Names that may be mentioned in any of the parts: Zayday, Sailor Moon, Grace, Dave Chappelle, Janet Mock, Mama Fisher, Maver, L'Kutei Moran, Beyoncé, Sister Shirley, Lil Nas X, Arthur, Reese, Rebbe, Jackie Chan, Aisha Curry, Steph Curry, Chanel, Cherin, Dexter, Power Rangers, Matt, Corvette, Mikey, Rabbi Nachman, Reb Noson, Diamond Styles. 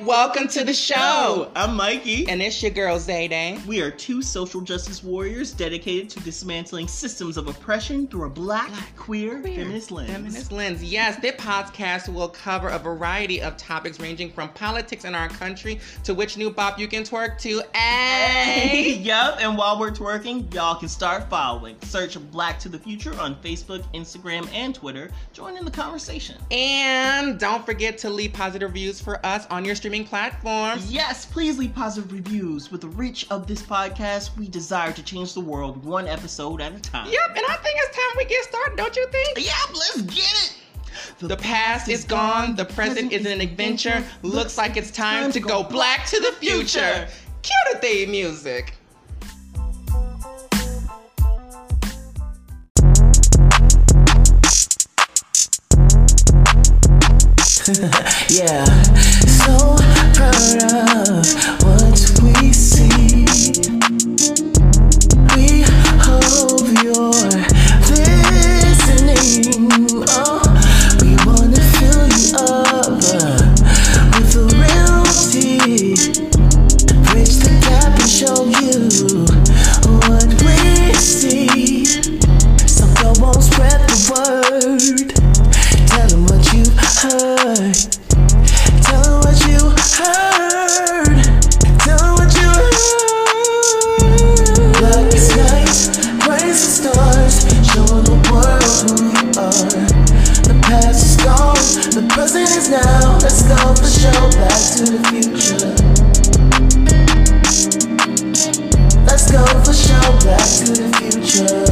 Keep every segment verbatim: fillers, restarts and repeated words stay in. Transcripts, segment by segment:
Welcome, Welcome to, to the, the show. show. I'm Mikey. And it's your girl, Zayday. We are two social justice warriors dedicated to dismantling systems of oppression through a black, black queer, queer feminist lens. Feminist lens. Yes, this podcast will cover a variety of topics ranging from politics in our country to which new bop you can twerk to. Hey! Yup, and while we're twerking, y'all can start following. Search Black to the Future on Facebook, Instagram, and Twitter. Join in the conversation. And don't forget to leave positive reviews for us on your streaming platforms. Yes, please leave positive reviews. With the reach of this podcast, we desire to change the world one episode at a time. Yep, and I think it's time we get started, don't you think? Yep, let's get it. The, the past, past is gone. gone. The present, present is an adventure. adventure. Looks, Looks like it's time, time to go, go black to the future. future. Cue the theme music. Yeah. So proud of what we see. We hope you're listening. Oh, we wanna fill you up uh, with the real tea. Bridge the gap and show you what we see. So go on, spread the word. Now, let's go for show, back to the future. Let's go for show, back to the future.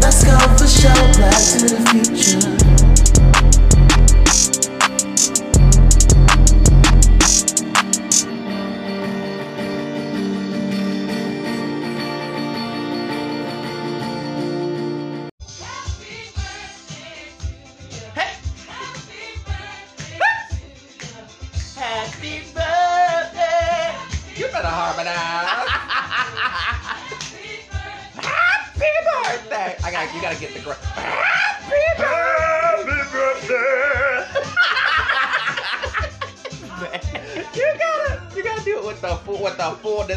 Let's go for show, back to the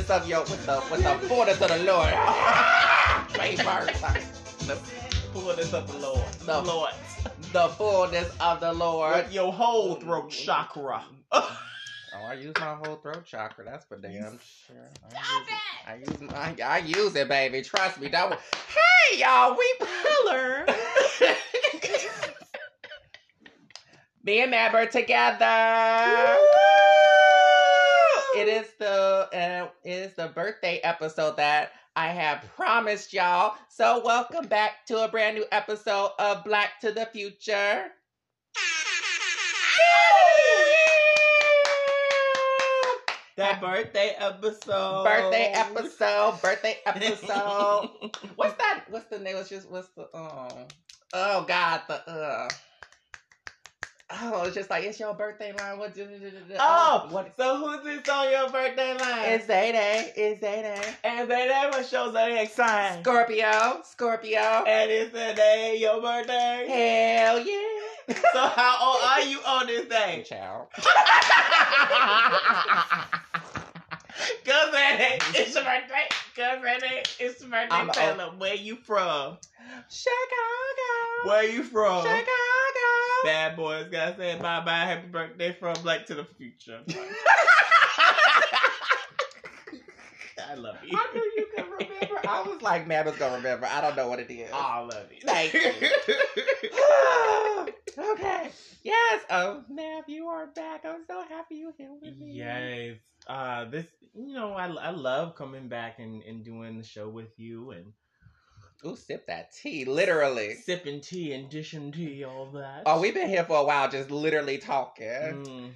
of your with the with the fullness of the Lord. The fullness of the Lord. The Lord. The fullness of the Lord. With your whole throat chakra. Oh, I use my whole throat chakra. That's for damn sure. Stop I use, it! I use I, I use it, baby. Trust me. Don't. Hey y'all, we pillar. Me and Maver together. It is the uh, it is the birthday episode that I have promised y'all. So welcome back to a brand new episode of Black to the Future. That birthday episode. Birthday episode. Birthday episode. What's that? What's the name? What's just what's the um? Oh God, the uh. Oh, it's just like, it's your birthday line. What? Do, do, do, do. Oh, oh what? So who's this on your birthday line? It's Zayday. It's Zayday. And Zayday will show Zayday sign. Scorpio. Scorpio. And it's the day your birthday. Hell yeah. So how old are you on this day? Child. Good birthday. It's your birthday. Good birthday. It's your birthday. I'm Taylor, old. Where you from? Chicago. Where you from? Chicago. Bad boys gotta say bye bye, happy birthday from Black to the Future. I love you. I knew you could remember. I was like, Mavis gonna remember. I don't know what it is. Oh, I love you. Thank you. Okay. Yes. Oh, Mav, you are back. I'm so happy you're here with me. Yes. Uh, this, you know, I, I love coming back and, and doing the show with you and. Ooh, sip that tea, literally. Sipping tea and dishing tea, all that. Oh, we've been here for a while, just literally talking.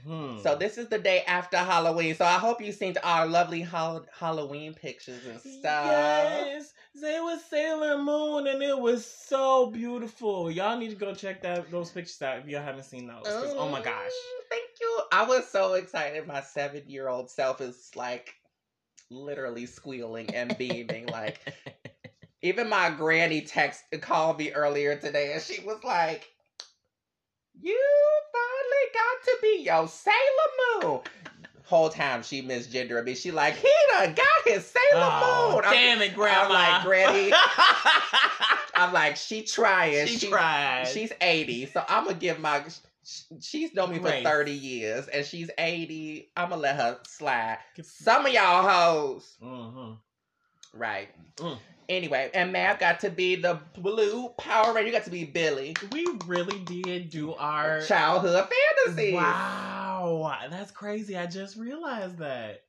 Mm-hmm. So this is the day after Halloween. So I hope you've seen our lovely ho- Halloween pictures and stuff. Yes, they was Sailor Moon, and it was so beautiful. Y'all need to go check that those pictures out if y'all haven't seen those. Mm, oh my gosh! Thank you. I was so excited. My seven-year-old self is like literally squealing and beaming, like. Even my granny text called me earlier today, and she was like, "You got to be your Sailor Moon. Whole time she misgendered me. She like, he done got his Sailor oh, Moon. I'm, damn it, Grandma. I'm like, Granny. I'm like, she trying. She, she trying. She's eighty, so I'm gonna give my. She's known me Grace. For thirty years, and she's eighty. I'm gonna let her slide. Some of y'all hoes, mm-hmm. right? Mm. Anyway, and Mav got to be the blue Power Ranger. You got to be Billy. We really did do our childhood fantasies. Wow, that's crazy! I just realized that.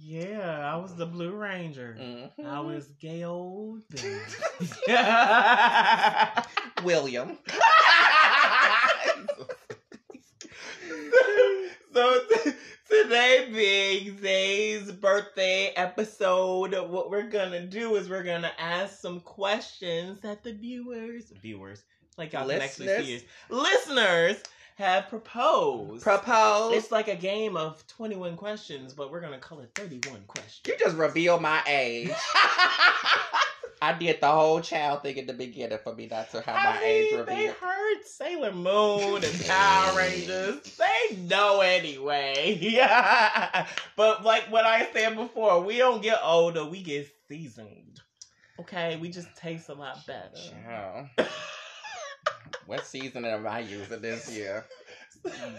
Yeah, I was the Blue Ranger. Mm-hmm. I was gay old William. So t- today being Zay's birthday episode, what we're gonna do is we're gonna ask some questions that the viewers, viewers, like y'all can actually see us, listeners have proposed. Proposed. It's like a game of twenty-one questions, but we're gonna call it thirty-one questions. You just reveal my age. I did the whole child thing at the beginning for me not to have I my mean, age revealed. They heard Sailor Moon and Power Rangers. They know anyway. Yeah. But like what I said before, we don't get older, we get seasoned. Okay? We just taste a lot better. Yeah. What seasoning am I using this year?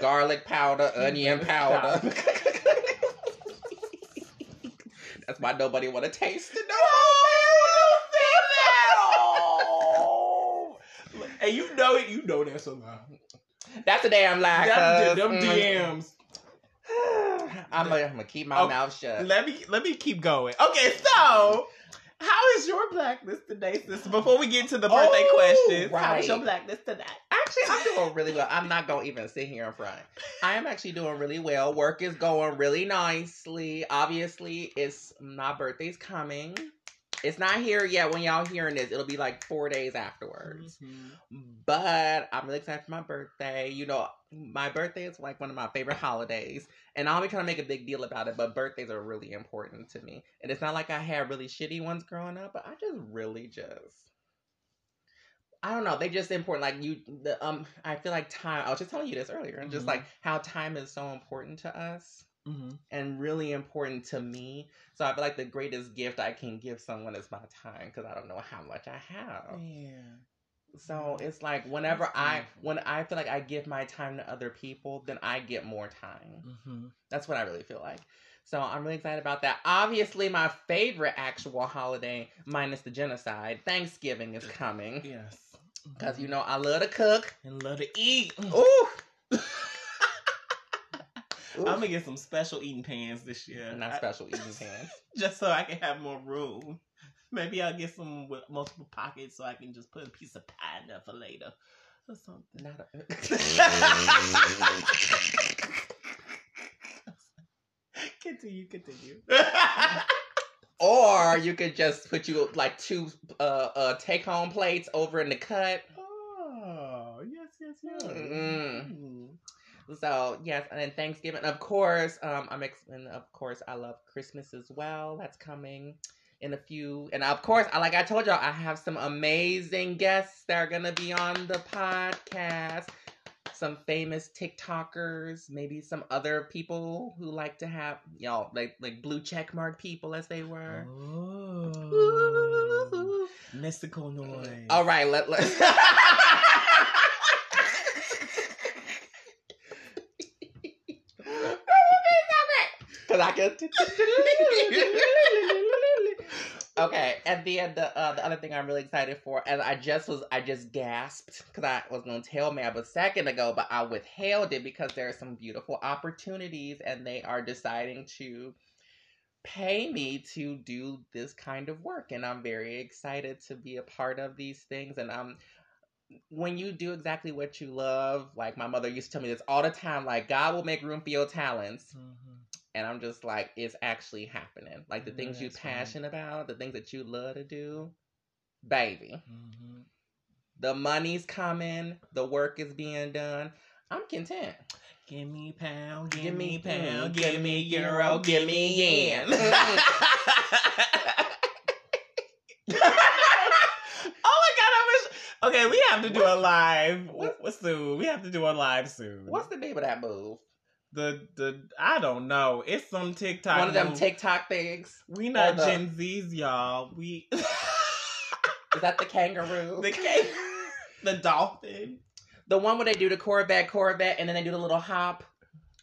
Garlic powder, onion powder. That's why nobody want to taste it. No. And you know it, you know that's a lie. That's a damn lie. That, them mm, D Ms. I'm gonna keep my okay, mouth shut. Let me let me keep going. Okay, so how is your blackness today, sister? Before we get to the birthday oh, questions, right. How is your blackness today? Actually, I'm doing really well. I'm not gonna even sit here in front. I am actually doing really well. Work is going really nicely. Obviously, it's my birthday's coming. It's not here yet. When y'all hearing this, it'll be like four days afterwards. Mm-hmm. But I'm really excited for my birthday. You know, my birthday is like one of my favorite holidays. And I'll be trying to make a big deal about it, but birthdays are really important to me. And it's not like I had really shitty ones growing up, but I just really just... I don't know. They just important. Like you, the, um, I feel like time... I was just telling you this earlier. Mm-hmm. Just like how time is so important to us. Mm-hmm. And really important to me. So I feel like the greatest gift I can give someone is my time, because I don't know how much I have. Yeah. So it's like whenever That's I, beautiful. when I feel like I give my time to other people, then I get more time. Mm-hmm. That's what I really feel like. So I'm really excited about that. Obviously, my favorite actual holiday, minus the genocide, Thanksgiving is coming. Yes. Because, mm-hmm. you know, I love to cook. And love to eat. Ooh. Oof. I'm gonna get some special eating pans this year. Not special I, eating pans. Just so I can have more room. Maybe I'll get some with multiple pockets so I can just put a piece of pie in there for later. Or something. Not a... continue, continue. Or you could just put you like two uh, uh, take-home plates over in the cut. Oh, yes, yes, yes. Mm-hmm. Mm-hmm. So, yes, and then Thanksgiving, of course, um, I'm ex- and of course, I love Christmas as well. That's coming in a few. And, of course, I, like I told y'all, I have some amazing guests that are going to be on the podcast. Some famous TikTokers, maybe some other people who like to have, y'all, like like blue checkmark people as they were. Ooh. Ooh. Mystical noise. All right, let, let's... I can... Okay, and then the uh, the other thing I'm really excited for, and I just was I just gasped because I was gonna tell Mav a second ago, but I withheld it because there are some beautiful opportunities, and they are deciding to pay me to do this kind of work, and I'm very excited to be a part of these things, and I'm. When you do exactly what you love, like my mother used to tell me this all the time, like God will make room for your talents. Mm-hmm. And I'm just like, it's actually happening. Like the yeah, things you're passionate funny. about, the things that you love to do, baby. Mm-hmm. The money's coming. The work is being done. I'm content. Give me pound. Give, give me, me pound. pound give, give me euro. Give me yen. Mm-hmm. Oh my God, I wish. Okay, we have to do what? a live. What's soon? We have to do a live soon. What's the name of that move? The the I don't know. It's some TikTok. One of them move. TikTok things. We not the... Gen Zs, y'all. We is that the kangaroo? The kangaroo. The dolphin. The one where they do the Corvette, Corvette, and then they do the little hop.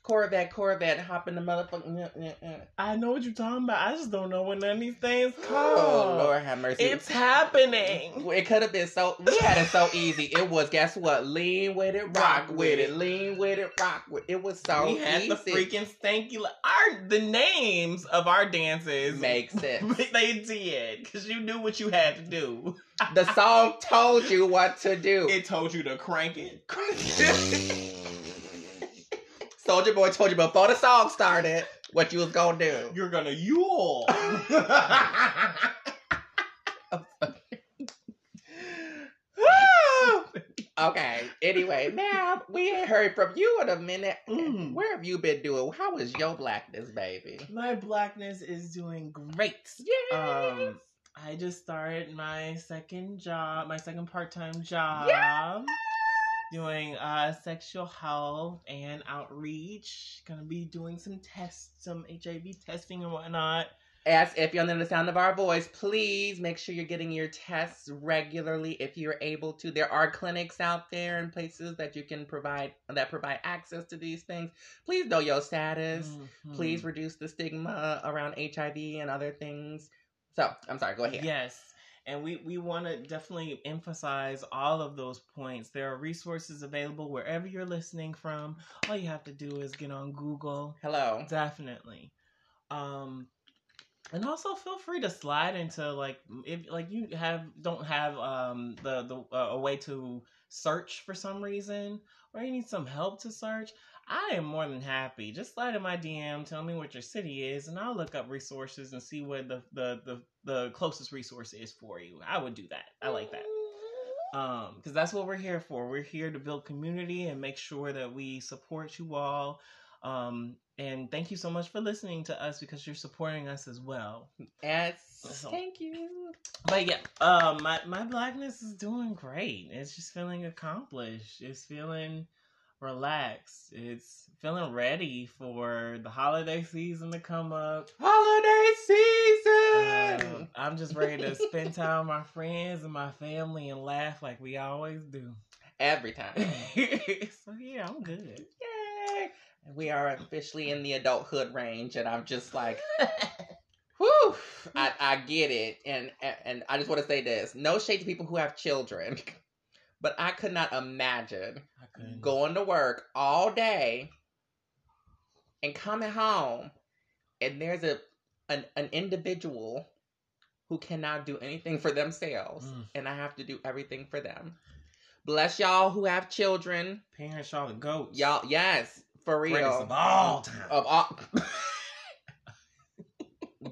Corvette, Corvette, hop in the motherfucking... I know what you're talking about. I just don't know what none of these things called. Oh, Lord have mercy. It's happening. It could have been so... We had it so easy. It was, guess what? Lean with it, rock, rock with, with it. it. Lean with it, rock with it. It was so easy. We had easy. the freaking stanky... Our, the names of our dances... Makes sense. They did. Because you knew what you had to do. The song told you what to do. It told you to crank it. Crank it. Soulja Boy told you before the song started what you was gonna do. You're gonna yule. Okay. Anyway, Mav, we ain't heard from you in a minute. Mm. Where have you been doing? How is your blackness, baby? My blackness is doing great. Yay! Um, I just started my second job, my second part-time job. Yeah. Doing uh, sexual health and outreach. Gonna be doing some tests, some H I V testing and whatnot. As if you're under the sound of our voice, please make sure you're getting your tests regularly if you're able to. There are clinics out there and places that you can provide, that provide access to these things. Please know your status. Mm-hmm. Please reduce the stigma around H I V and other things. So, I'm sorry, go ahead. Yes. And we, we want to definitely emphasize all of those points. There are resources available wherever you're listening from. All you have to do is get on Google. Hello. Definitely. Um, and also feel free to slide into, like, if like you have don't have um the, the uh, a way to search for some reason, or you need some help to search, I am more than happy. Just slide in my D M, tell me what your city is, and I'll look up resources and see what the, the, the, the closest resource is for you. I would do that. I like that. Um, because that's what we're here for. We're here to build community and make sure that we support you all. Um, and thank you so much for listening to us, because you're supporting us as well. Yes. So, thank you. But yeah, uh, my, my blackness is doing great. It's just feeling accomplished. It's feeling... relaxed. It's feeling ready for the holiday season to come up. Holiday season! Um, I'm just ready to spend time with my friends and my family and laugh like we always do. Every time. So yeah, I'm good. Yay! We are officially in the adulthood range, and I'm just like... Whew, I, I get it. And, and I just want to say this. No shade to people who have children. But I could not imagine I going to work all day and coming home, and there's a an, an individual who cannot do anything for themselves, mm. and I have to do everything for them. Bless y'all who have children. Parents, y'all the goats. Y'all, yes, for real. Greatest of all time. Of all.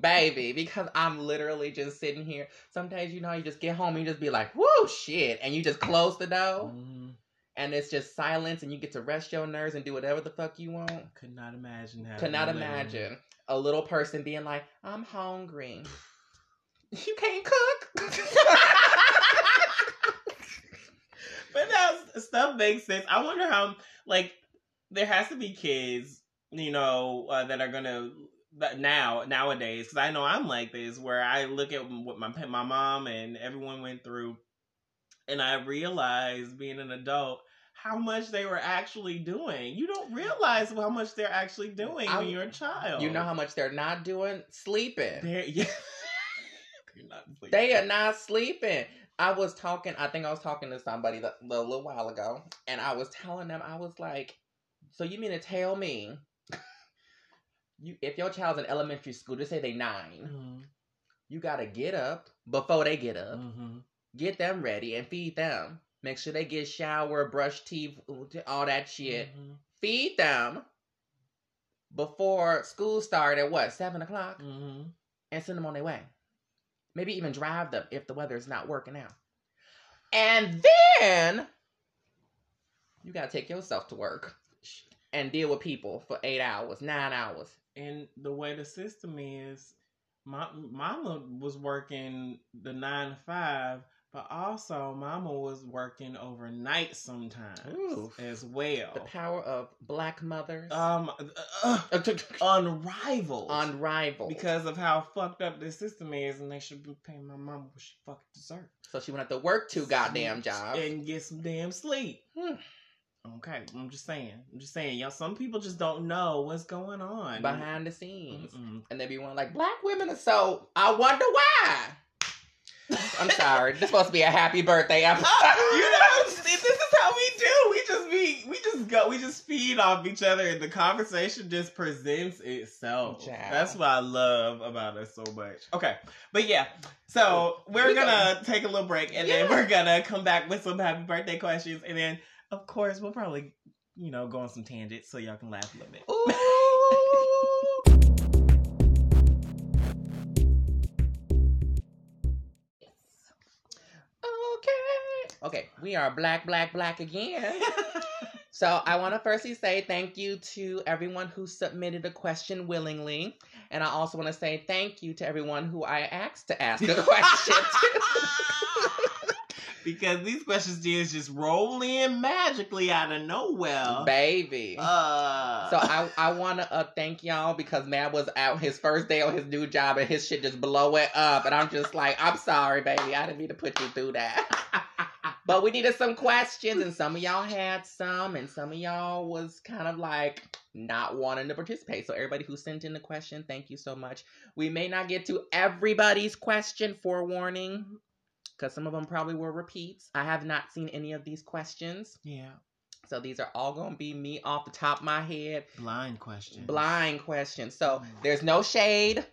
Baby, because I'm literally just sitting here. Sometimes, you know, you just get home and you just be like, whoo, shit. And you just close the door. Mm-hmm. And it's just silence, and you get to rest your nerves and do whatever the fuck you want. Could not imagine that. Could not imagine a little person being like, I'm hungry. You can't cook. But that stuff makes sense. I wonder how, like, there has to be kids, you know, uh, that are going to... But now, nowadays, because I know I'm like this, where I look at what my my mom and everyone went through, and I realized, being an adult, how much they were actually doing. You don't realize how much they're actually doing I, when you're a child. You know how much they're not doing? Sleeping. They're, yeah. They're not sleeping. They are not sleeping. I was talking, I think I was talking to somebody a little while ago, and I was telling them, I was like, so you mean to tell me, You, if your child's in elementary school, just say they nine, mm-hmm. you gotta get up before they get up, mm-hmm. get them ready and feed them. Make sure they get showered, brush teeth, all that shit. Mm-hmm. Feed them before school starts at what, seven o'clock, mm-hmm. and send them on their way. Maybe even drive them if the weather is not working out. And then you gotta take yourself to work and deal with people for eight hours, nine hours. And the way the system is, my mama was working the nine to five, But also, Mama was working overnight sometimes. Ooh, as well. The power of Black mothers. Um, uh, unrivaled. Unrivaled. Because of how fucked up this system is, and they should be paying my mama what she fucking deserves. So she went out to work two goddamn jobs. And get some damn sleep. Hmm. Okay, I'm just saying. I'm just saying, y'all, some people just don't know what's going on. Behind the scenes. Mm-mm. And they be one like, Black women are so, I wonder why. I'm sorry. This is supposed to be a happy birthday episode. Oh, you know, this is how we do. We just be, we just go, we just feed off each other, and the conversation just presents itself. Child. That's what I love about us so much. Okay, but yeah, so we're we gonna go. Take a little break, and yeah. then we're gonna come back with some happy birthday questions, and then of course we'll probably, you know, go on some tangents so y'all can laugh a little bit. Ooh. Okay, we are black, black, black again. So I want to firstly say thank you to everyone who submitted a question willingly. And I also want to say thank you to everyone who I asked to ask a question. Because these questions did just roll in magically out of nowhere. Baby. Uh. So I, I want to uh, thank y'all because Matt was out his first day on his new job and his shit just blow it up. And I'm just like, I'm sorry, baby. I didn't mean to put you through that. But we needed some questions, and some of y'all had some, and some of y'all was kind of like not wanting to participate. So everybody who sent in the question, thank you so much. We may not get to everybody's question, forewarning, because some of them probably were repeats. I have not seen any of these questions. Yeah. So these are all going to be me off the top of my head. Blind questions. Blind questions. So oh there's no shade.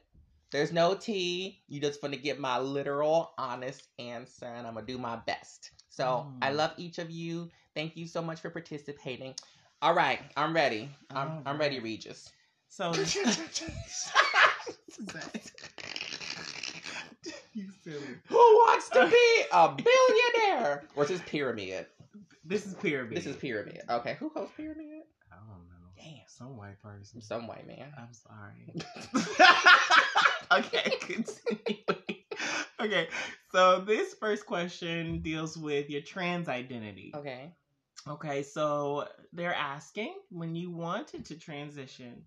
There's no tea. You just want to get my literal, honest answer, and I'm going to do my best. So mm. I love each of you. Thank you so much for participating. All right. I'm ready. I'm, right. I'm ready, Regis. So you silly. Who wants to be a billionaire? Or is this Pyramid? This is Pyramid. This is Pyramid. Okay. Who hosts Pyramid? I don't know. Damn. Some white person. Some white man. I'm sorry. Okay, continuing. Okay, so this first question deals with your trans identity. Okay. Okay, so they're asking, when you wanted to transition,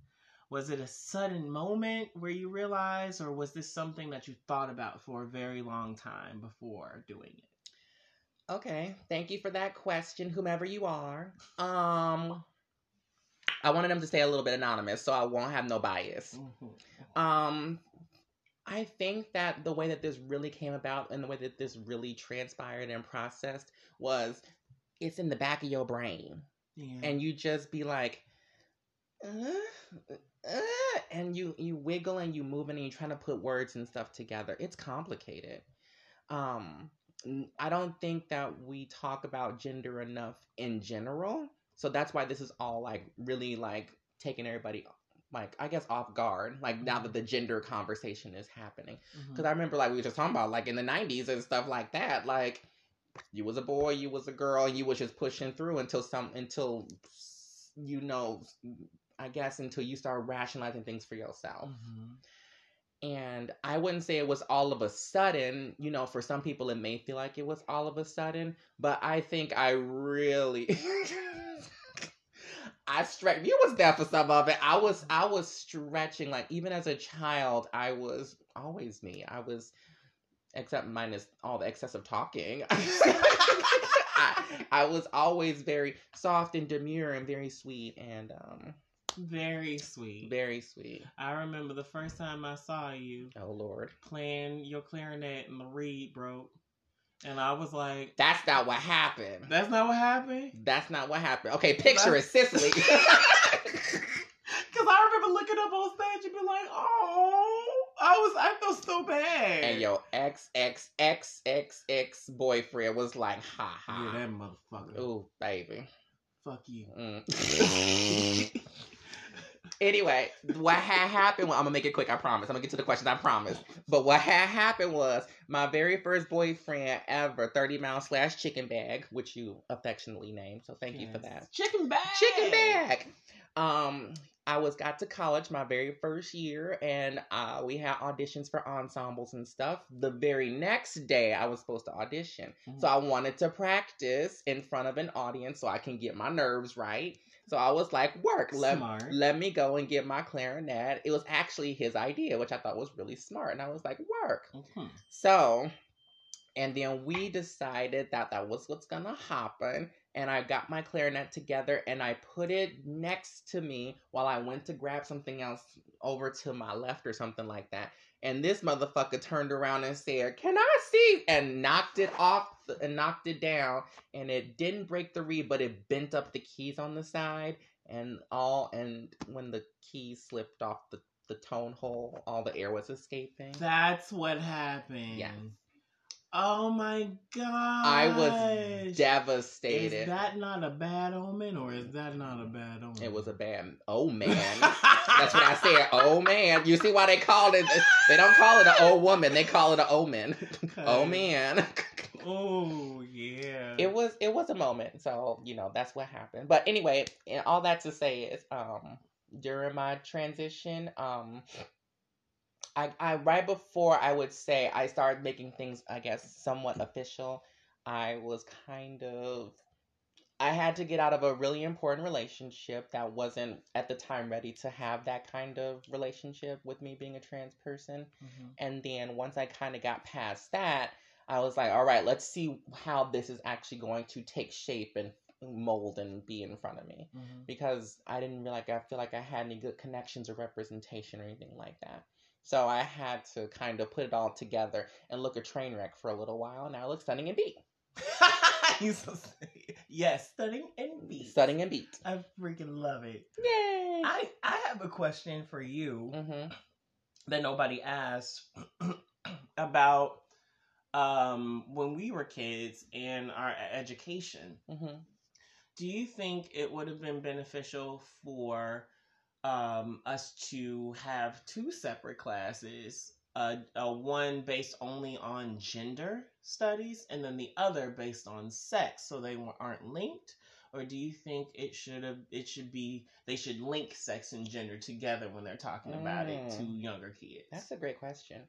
was it a sudden moment where you realized, or was this something that you thought about for a very long time before doing it? Okay, thank you for that question, whomever you are. Um... I wanted them to stay a little bit anonymous, so I won't have no bias. Mm-hmm. Um, I think that the way that this really came about and the way that this really transpired and processed was it's in the back of your brain. Yeah. And you just be like, uh, uh, and you, you wiggle and you move and you're trying to put words and stuff together. It's complicated. Um, I don't think that we talk about gender enough in general. So that's why this is all, like, really, like, taking everybody, like, I guess off guard, like, now that the gender conversation is happening. Because mm-hmm. I remember, like, we were just talking about, like, in the nineties and stuff like that, like, you was a boy, you was a girl, and you was just pushing through until some, until, you know, I guess until you start rationalizing things for yourself. Mm-hmm. And I wouldn't say it was all of a sudden, you know, for some people it may feel like it was all of a sudden, but I think I really, I stretched, you was there for some of it. I was, I was stretching, like even as a child, I was always me. I was, except minus all the excessive talking. I, I was always very soft and demure and very sweet and, um. Very sweet. Very sweet. I remember the first time I saw you. Oh, Lord. Playing your clarinet and the reed broke. And I was like... That's not what happened. That's not what happened? That's not what happened. Okay, picture it, Sicily. Because I remember looking up on stage and be like, oh, I was, I felt so bad. And your ex, ex, ex, ex, ex boyfriend was like, ha, ha. Yeah, that motherfucker. Ooh, baby. Fuck you. Mm. Anyway, what had happened, well, I'm going to make it quick, I promise. I'm going to get to the questions, I promise. But what had happened was my very first boyfriend ever, thirty Miles slash Chicken Bag, which you affectionately named, so thank yes. you for that. Chicken Bag! Chicken Bag! Um, I was got to college my very first year, and uh, we had auditions for ensembles and stuff. The very next day, I was supposed to audition. Mm-hmm. So I wanted to practice in front of an audience so I can get my nerves right. So I was like, work. Let, let me go and get my clarinet. It was actually his idea, which I thought was really smart. And I was like, work. Mm-hmm. So, and then we decided that that was what's going to happen. And I got my clarinet together and I put it next to me while I went to grab something else over to my left or something like that. And this motherfucker turned around and said, "Can I see?" and knocked it off th- and knocked it down. And it didn't break the reed, but it bent up the keys on the side and all. And when the keys slipped off the, the tone hole, all the air was escaping. That's what happened. Yeah. Oh my God! I was devastated. Is that not a bad omen, or is that not a bad omen? It was a bad oh man. That's what I said. Oh man! You see why they called it? They don't call it an old woman. They call it an omen. Oh man. Oh yeah. It was it was a moment. So you know that's what happened. But anyway, and all that to say is, um, during my transition, um. I, I right before I would say I started making things, I guess, somewhat official, I was kind of, I had to get out of a really important relationship that wasn't at the time ready to have that kind of relationship with me being a trans person. Mm-hmm. And then once I kind of got past that, I was like, all right, let's see how this is actually going to take shape and mold and be in front of me. Mm-hmm. Because I didn't really, like, I feel like I had any good connections or representation or anything like that. So I had to kind of put it all together and look a train wreck for a little while. Now I look stunning and beat. Yes, stunning and beat. Stunning and beat. I freaking love it. Yay! I, I have a question for you mm-hmm. that nobody asked about um, when we were kids and our education. Mm-hmm. Do you think it would have been beneficial for Um, us to have two separate classes, uh, uh, one based only on gender studies and then the other based on sex, so they aren't linked? Or do you think it should have, it should be, they should link sex and gender together when they're talking mm. about it to younger kids? That's a great question.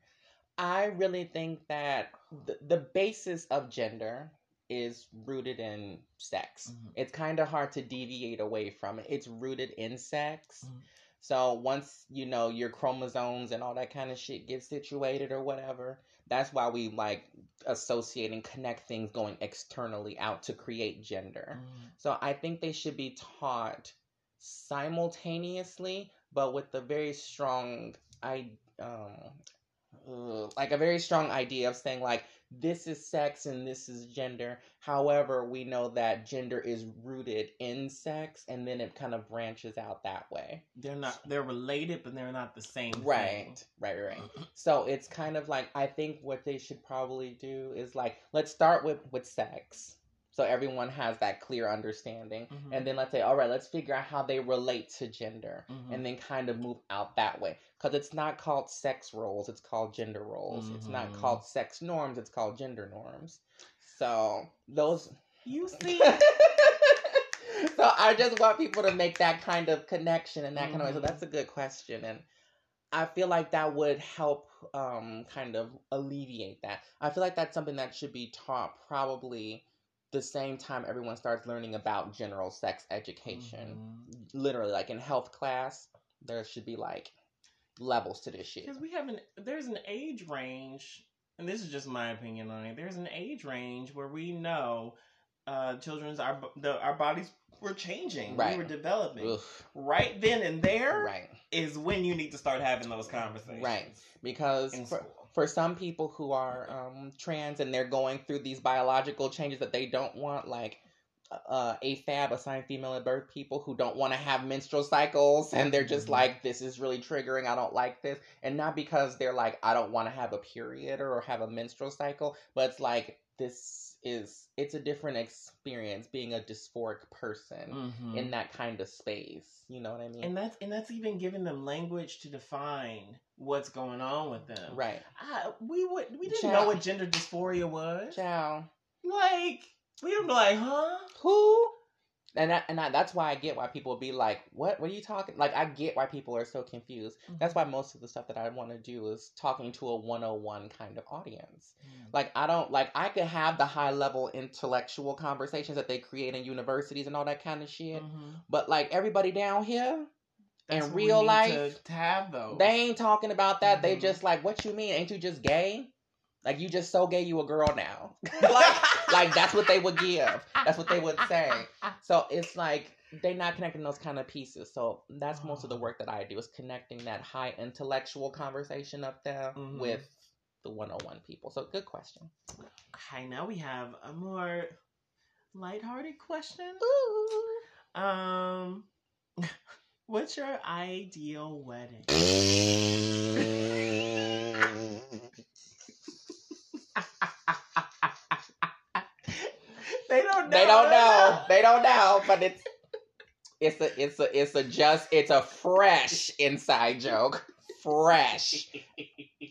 I really think that th- the basis of gender is rooted in sex. Mm-hmm. It's kind of hard to deviate away from it. It's rooted in sex. Mm-hmm. So once, you know, your chromosomes and all that kind of shit gets situated or whatever, that's why we like associate and connect things going externally out to create gender. Mm-hmm. So I think they should be taught simultaneously, but with the very strong, I, um, uh, like a very strong idea of saying like, this is sex and this is gender. However, we know that gender is rooted in sex, and then it kind of branches out that way. They're not, they're related, but they're not the same right, thing. Right, right, right. So it's kind of like, I think what they should probably do is like, let's start with, with sex. So everyone has that clear understanding. Mm-hmm. And then let's say, all right, let's figure out how they relate to gender mm-hmm. and then kind of move out that way. Because it's not called sex roles. It's called gender roles. Mm-hmm. It's not called sex norms. It's called gender norms. So those... You see... So I just want people to make that kind of connection and that mm-hmm. kind of way. So that's a good question. And I feel like that would help um, kind of alleviate that. I feel like that's something that should be taught probably... the same time everyone starts learning about general sex education. Mm-hmm. Literally, like in health class, there should be like levels to this shit. Because we have an, there's an age range, and this is just my opinion on it, there's an age range where we know uh, children's, our the, our bodies were changing. Right. We were developing. Oof. Right then and there right. is when you need to start having those conversations. Right. Because... in for, school. For some people who are um, trans and they're going through these biological changes that they don't want, like uh, A F A B, assigned female at birth people who don't want to have menstrual cycles and they're just mm-hmm. like, this is really triggering, I don't like this. And not because they're like, I don't want to have a period or have a menstrual cycle, but it's like, this is, it's a different experience being a dysphoric person mm-hmm. in that kind of space. You know what I mean? And that's, and that's even giving them language to define what's going on with them. Right. I, we would, we didn't Chow. know what gender dysphoria was. Chow. Like, we would be like, huh? Who? And I, and I, that's why I get why people be like, what? What are you talking? Like, I get why people are so confused. Mm-hmm. That's why most of the stuff that I want to do is talking to a one oh one kind of audience. Mm-hmm. Like, I don't, like, I could have the high-level intellectual conversations that they create in universities and all that kind of shit. Mm-hmm. But, like, everybody down here... That's in real life, to have those. They ain't talking about that. Mm-hmm. They just like, what you mean? Ain't you just gay? Like, you just so gay, you a girl now. like, like that's what they would give. That's what they would say. So it's like they not connecting those kind of pieces. So that's oh. most of the work that I do is connecting that high intellectual conversation up there mm-hmm. with the one oh one people. So good question. Okay, now we have a more lighthearted question. Ooh. Um. What's your ideal wedding? They don't know. They don't know. They don't know, but it's it's a it's a it's a just it's a fresh inside joke. Fresh.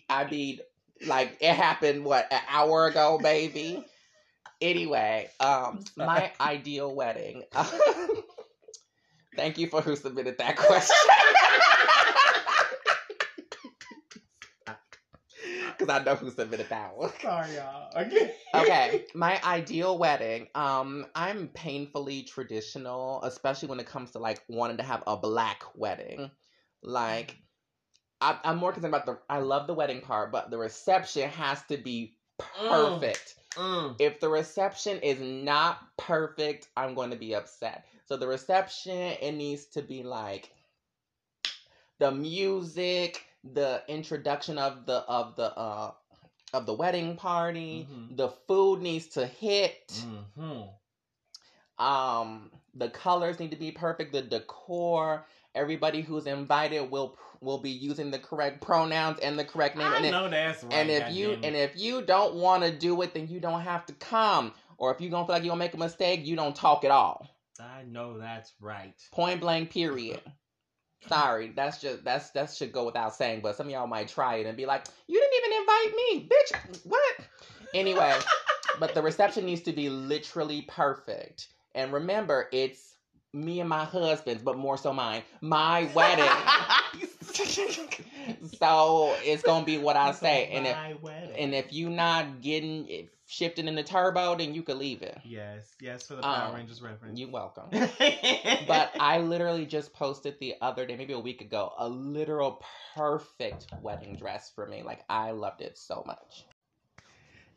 I mean, like it happened what, an hour ago, baby. Anyway, um my ideal wedding. Thank you for who submitted that question. Because I know who submitted that one. Sorry, y'all. Okay. Okay. My ideal wedding. Um, I'm painfully traditional, especially when it comes to, like, wanting to have a black wedding. Like, I, I'm more concerned about the... I love the wedding part, but the reception has to be perfect. Mm. Mm. If the reception is not perfect, I'm going to be upset. So the reception, it needs to be like the music, the introduction of the of the uh, of the wedding party. Mm-hmm. The food needs to hit. Mm-hmm. Um, the colors need to be perfect. The decor. Everybody who's invited will will be using the correct pronouns and the correct name. I and know if, that's right. And if you and if you don't want to do it, then you don't have to come. Or if you don't feel like you're gonna make a mistake, you don't talk at all. I know that's right. Point blank, period. Sorry, that's just that's that should go without saying, but some of y'all might try it and be like, you didn't even invite me, bitch. What? Anyway, but the reception needs to be literally perfect. And remember, it's me and my husband's, but more so mine, my wedding. So it's gonna be what I it's say. And if wedding. and if you not getting it shifting in the turbo, then you could leave it. Yes, yes, for the Power um, Rangers reference. You're welcome. But I literally just posted the other day, maybe a week ago, a literal perfect wedding dress for me. Like, I loved it so much.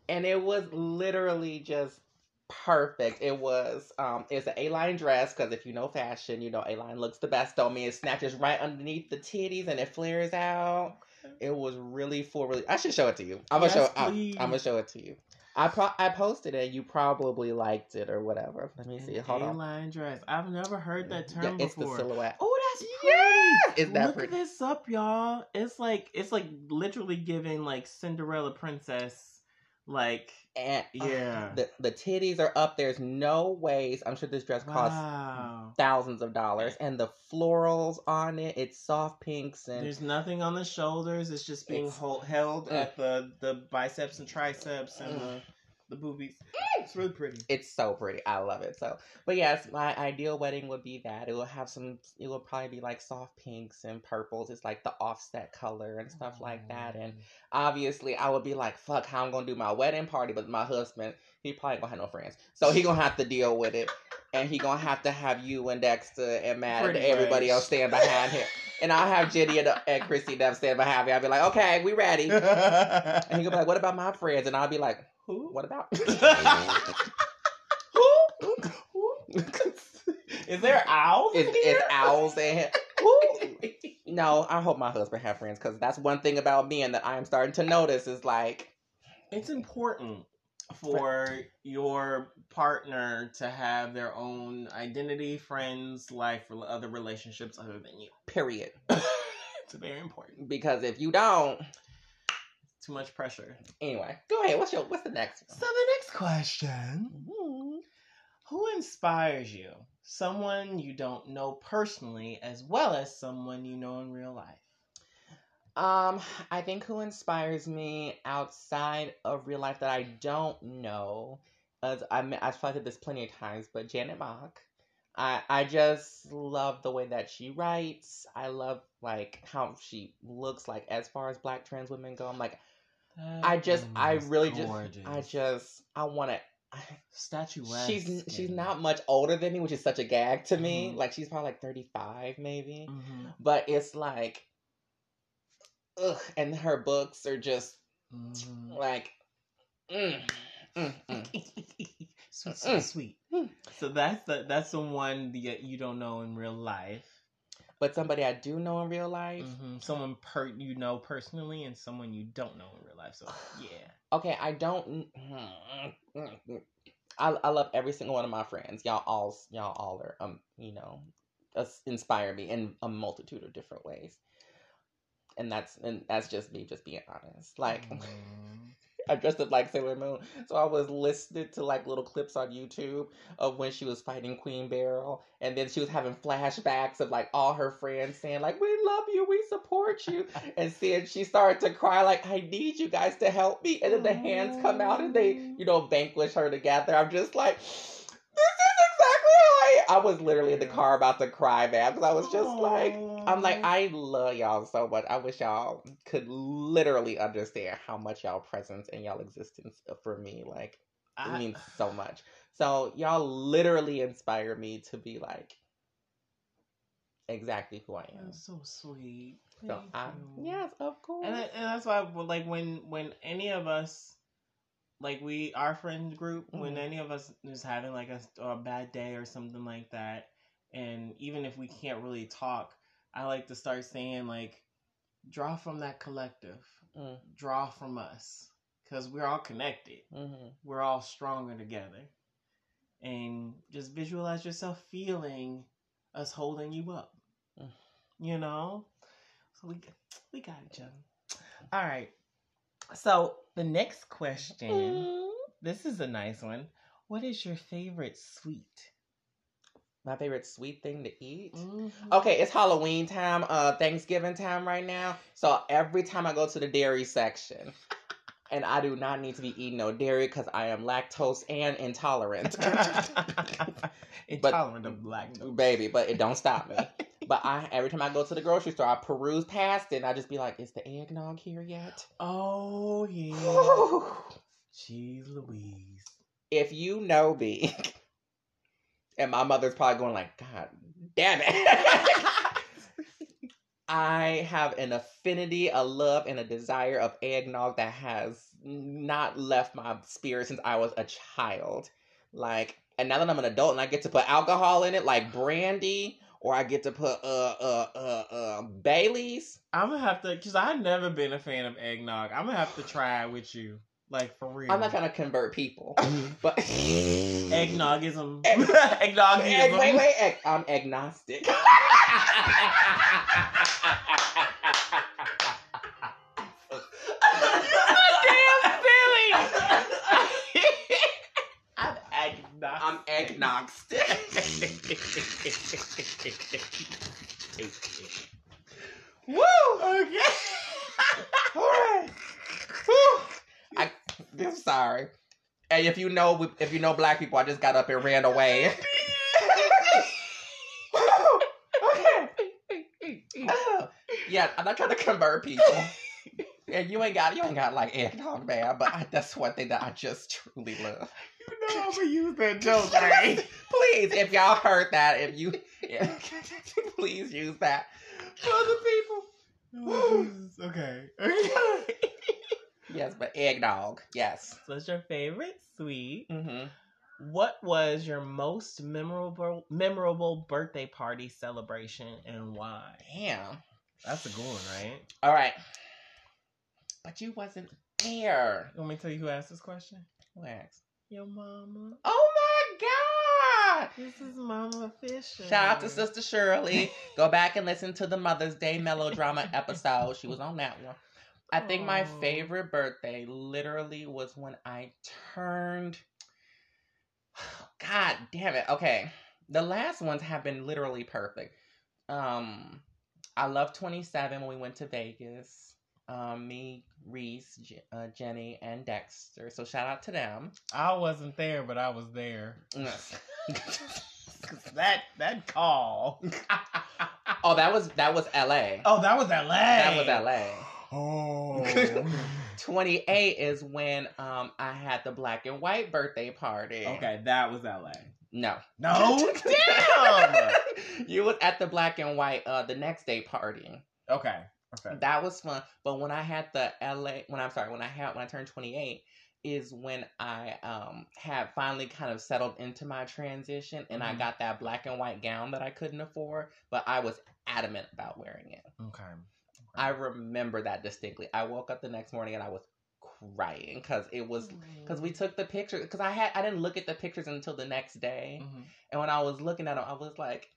And it was literally just perfect. It was, um, it's an A-line dress, because if you know fashion, you know A-line looks the best on me. It snatches right underneath the titties and it flares out. It was really full, really, I should show it to you. I'm yes, gonna show I'm, I'm gonna show it to you. I pro- I posted it. You probably liked it or whatever. Let me see. Hold on. A-line dress. I've never heard that term yeah, it's before. It's the silhouette. Oh, that's pretty. Yeah! Is that Look pretty? this up, y'all. It's like it's like literally giving like Cinderella princess. Like and, yeah, uh, the the titties are up. There's no waist. I'm sure this dress costs wow. thousands of dollars. And the florals on it. It's soft pinks and there's nothing on the shoulders. It's just being it's, hold, held mm. at the, the biceps and triceps and mm. the, the boobies. Mm. It's really pretty. It's so pretty. I love it. So, but yes, my ideal wedding would be that. It will have some. It will probably be like soft pinks and purples. It's like the offset color and stuff oh. like that. And obviously, I would be like, "Fuck, how I'm gonna do my wedding party?" But my husband, he probably gonna have no friends, so he gonna have to deal with it. And he gonna have to have you and Dexter and Matt Pretty and everybody much. else stand behind him. And I'll have Jenny and, and Christy Duff stand behind me. I'll be like, "Okay, we ready." And he gonna be like, "What about my friends?" And I'll be like, Who? What about? Who? Who? Is there owls in it's, here? It's owls in here. Who? No, I hope my husband have friends, because that's one thing about me and that I am starting to notice is like... It's important for your partner to have their own identity, friends, life, other relationships other than you. Period. It's very important. Because if you don't... Too much pressure. Anyway, go ahead. What's your what's the next one? So the next question. Mm-hmm. Who inspires you? Someone you don't know personally as well as someone you know in real life. Um, I think who inspires me outside of real life that I don't know, as I I feel like I did this plenty of times, but Janet Mock. I I just love the way that she writes. I love like how she looks like as far as black trans women go. I'm like, that I just, I really gorgeous. just, I just, I want to. Statuesque. She's and... she's not much older than me, which is such a gag to me. Mm-hmm. Like she's probably like thirty-five maybe, mm-hmm. but it's like, ugh. And her books are just mm-hmm. like, mm, mm, mm. sweet, so mm. sweet. Mm. So that's the that's the one that you don't know in real life, but somebody I do know in real life. Mm-hmm. Someone per you know personally, and someone you don't know in real life. So yeah. Okay, I don't. I I love every single one of my friends. Y'all all y'all all are um you know, inspire me in a multitude of different ways, and that's and that's just me just being honest. Like mm. I dressed up like Sailor Moon, so I was listening to like little clips on YouTube of when she was fighting Queen Beryl, and then she was having flashbacks of like all her friends saying like we love you, we support you, and seeing she started to cry like I need you guys to help me, and then the hands come out and they you know vanquish her together. I'm just like, this is exactly how I. I was literally in the car about to cry, man, because I was just like. I'm like, I love y'all so much. I wish y'all could literally understand how much y'all presence and y'all existence for me, like, it I... means so much. So y'all literally inspire me to be, like, exactly who I am. That's so sweet. Thank so I, you. Yes, of course. And, that, and that's why, like, when, when any of us, like, we, our friend group, mm-hmm. when any of us is having, like, a, a bad day or something like that, and even if we can't really talk, I like to start saying, like, draw from that collective. Mm. Draw from us. Because we're all connected. Mm-hmm. We're all stronger together. And just visualize yourself feeling us holding you up. Mm. You know? So we, we got each other. All right. So the next question. Mm. This is a nice one. What is your favorite sweet? My favorite sweet thing to eat? Mm-hmm. Okay, it's Halloween time, uh, Thanksgiving time right now. So every time I go to the dairy section, and I do not need to be eating no dairy because I am lactose and intolerant. Intolerant but, of lactose. Baby, but it don't stop me. But I every time I go to the grocery store, I peruse past it, and I just be like, is the eggnog here yet? Oh, yeah. Jeez Louise. If you know me... And my mother's probably going like, God damn it. I have an affinity, a love, and a desire of eggnog that has not left my spirit since I was a child. Like, and now that I'm an adult and I get to put alcohol in it, like brandy, or I get to put uh uh uh uh Bailey's. I'm gonna have to, because I've never been a fan of eggnog. I'm gonna have to try it with you. Like, for real. I'm not trying to convert people. But eggnogism. Egg- eggnogism. Egg- wait, wait, egg- I'm agnostic. Damn, Billy. I'm agnostic. I'm agnostic. Woo! Okay. All right. Woo! I, I'm sorry. And if you know, if you know black people, I just got up and ran away. Okay. Uh, yeah, I'm not trying to convert people. And you ain't got, you ain't got like eggnog, man. But I, that's one thing that I just truly love. You know I'm gonna use that joke, right? Please, if y'all heard that, if you, yeah, please use that for the people. Oh, okay. Okay. Yes, but eggnog. Yes. So it's your favorite sweet. Mm-hmm. What was your most memorable memorable birthday party celebration and why? Damn. That's a good one, right? All right. But you wasn't there. You want me to tell you who asked this question? Who asked? Your mama. Oh my God! This is Mama Fisher. Shout out to Sister Shirley. Go back and listen to the Mother's Day melodrama episode. She was on that one. I think my favorite birthday literally was when I turned, God damn it. Okay. The last ones have been literally perfect. Um, I love twenty-seven when we went to Vegas. Um, me, Reese, J- uh, Jenny, and Dexter. So shout out to them. I wasn't there, but I was there. that that call. Oh, that was that was L A. Oh, that was L A. That was L A. Oh. twenty-eight is when um I had the black and white birthday party. Okay, that was L A. No. No? Damn! You was at the black and white uh the next day party. Okay. Okay. That was fun. But when I had the L A when I'm sorry, when I had when I turned twenty-eight is when I um had finally kind of settled into my transition and mm-hmm. I got that black and white gown that I couldn't afford, but I was adamant about wearing it. Okay. Okay. I remember that distinctly. I woke up the next morning and I was crying because it was because we took the pictures because I had I didn't look at the pictures until the next day. Mm-hmm. And when I was looking at them, I was like,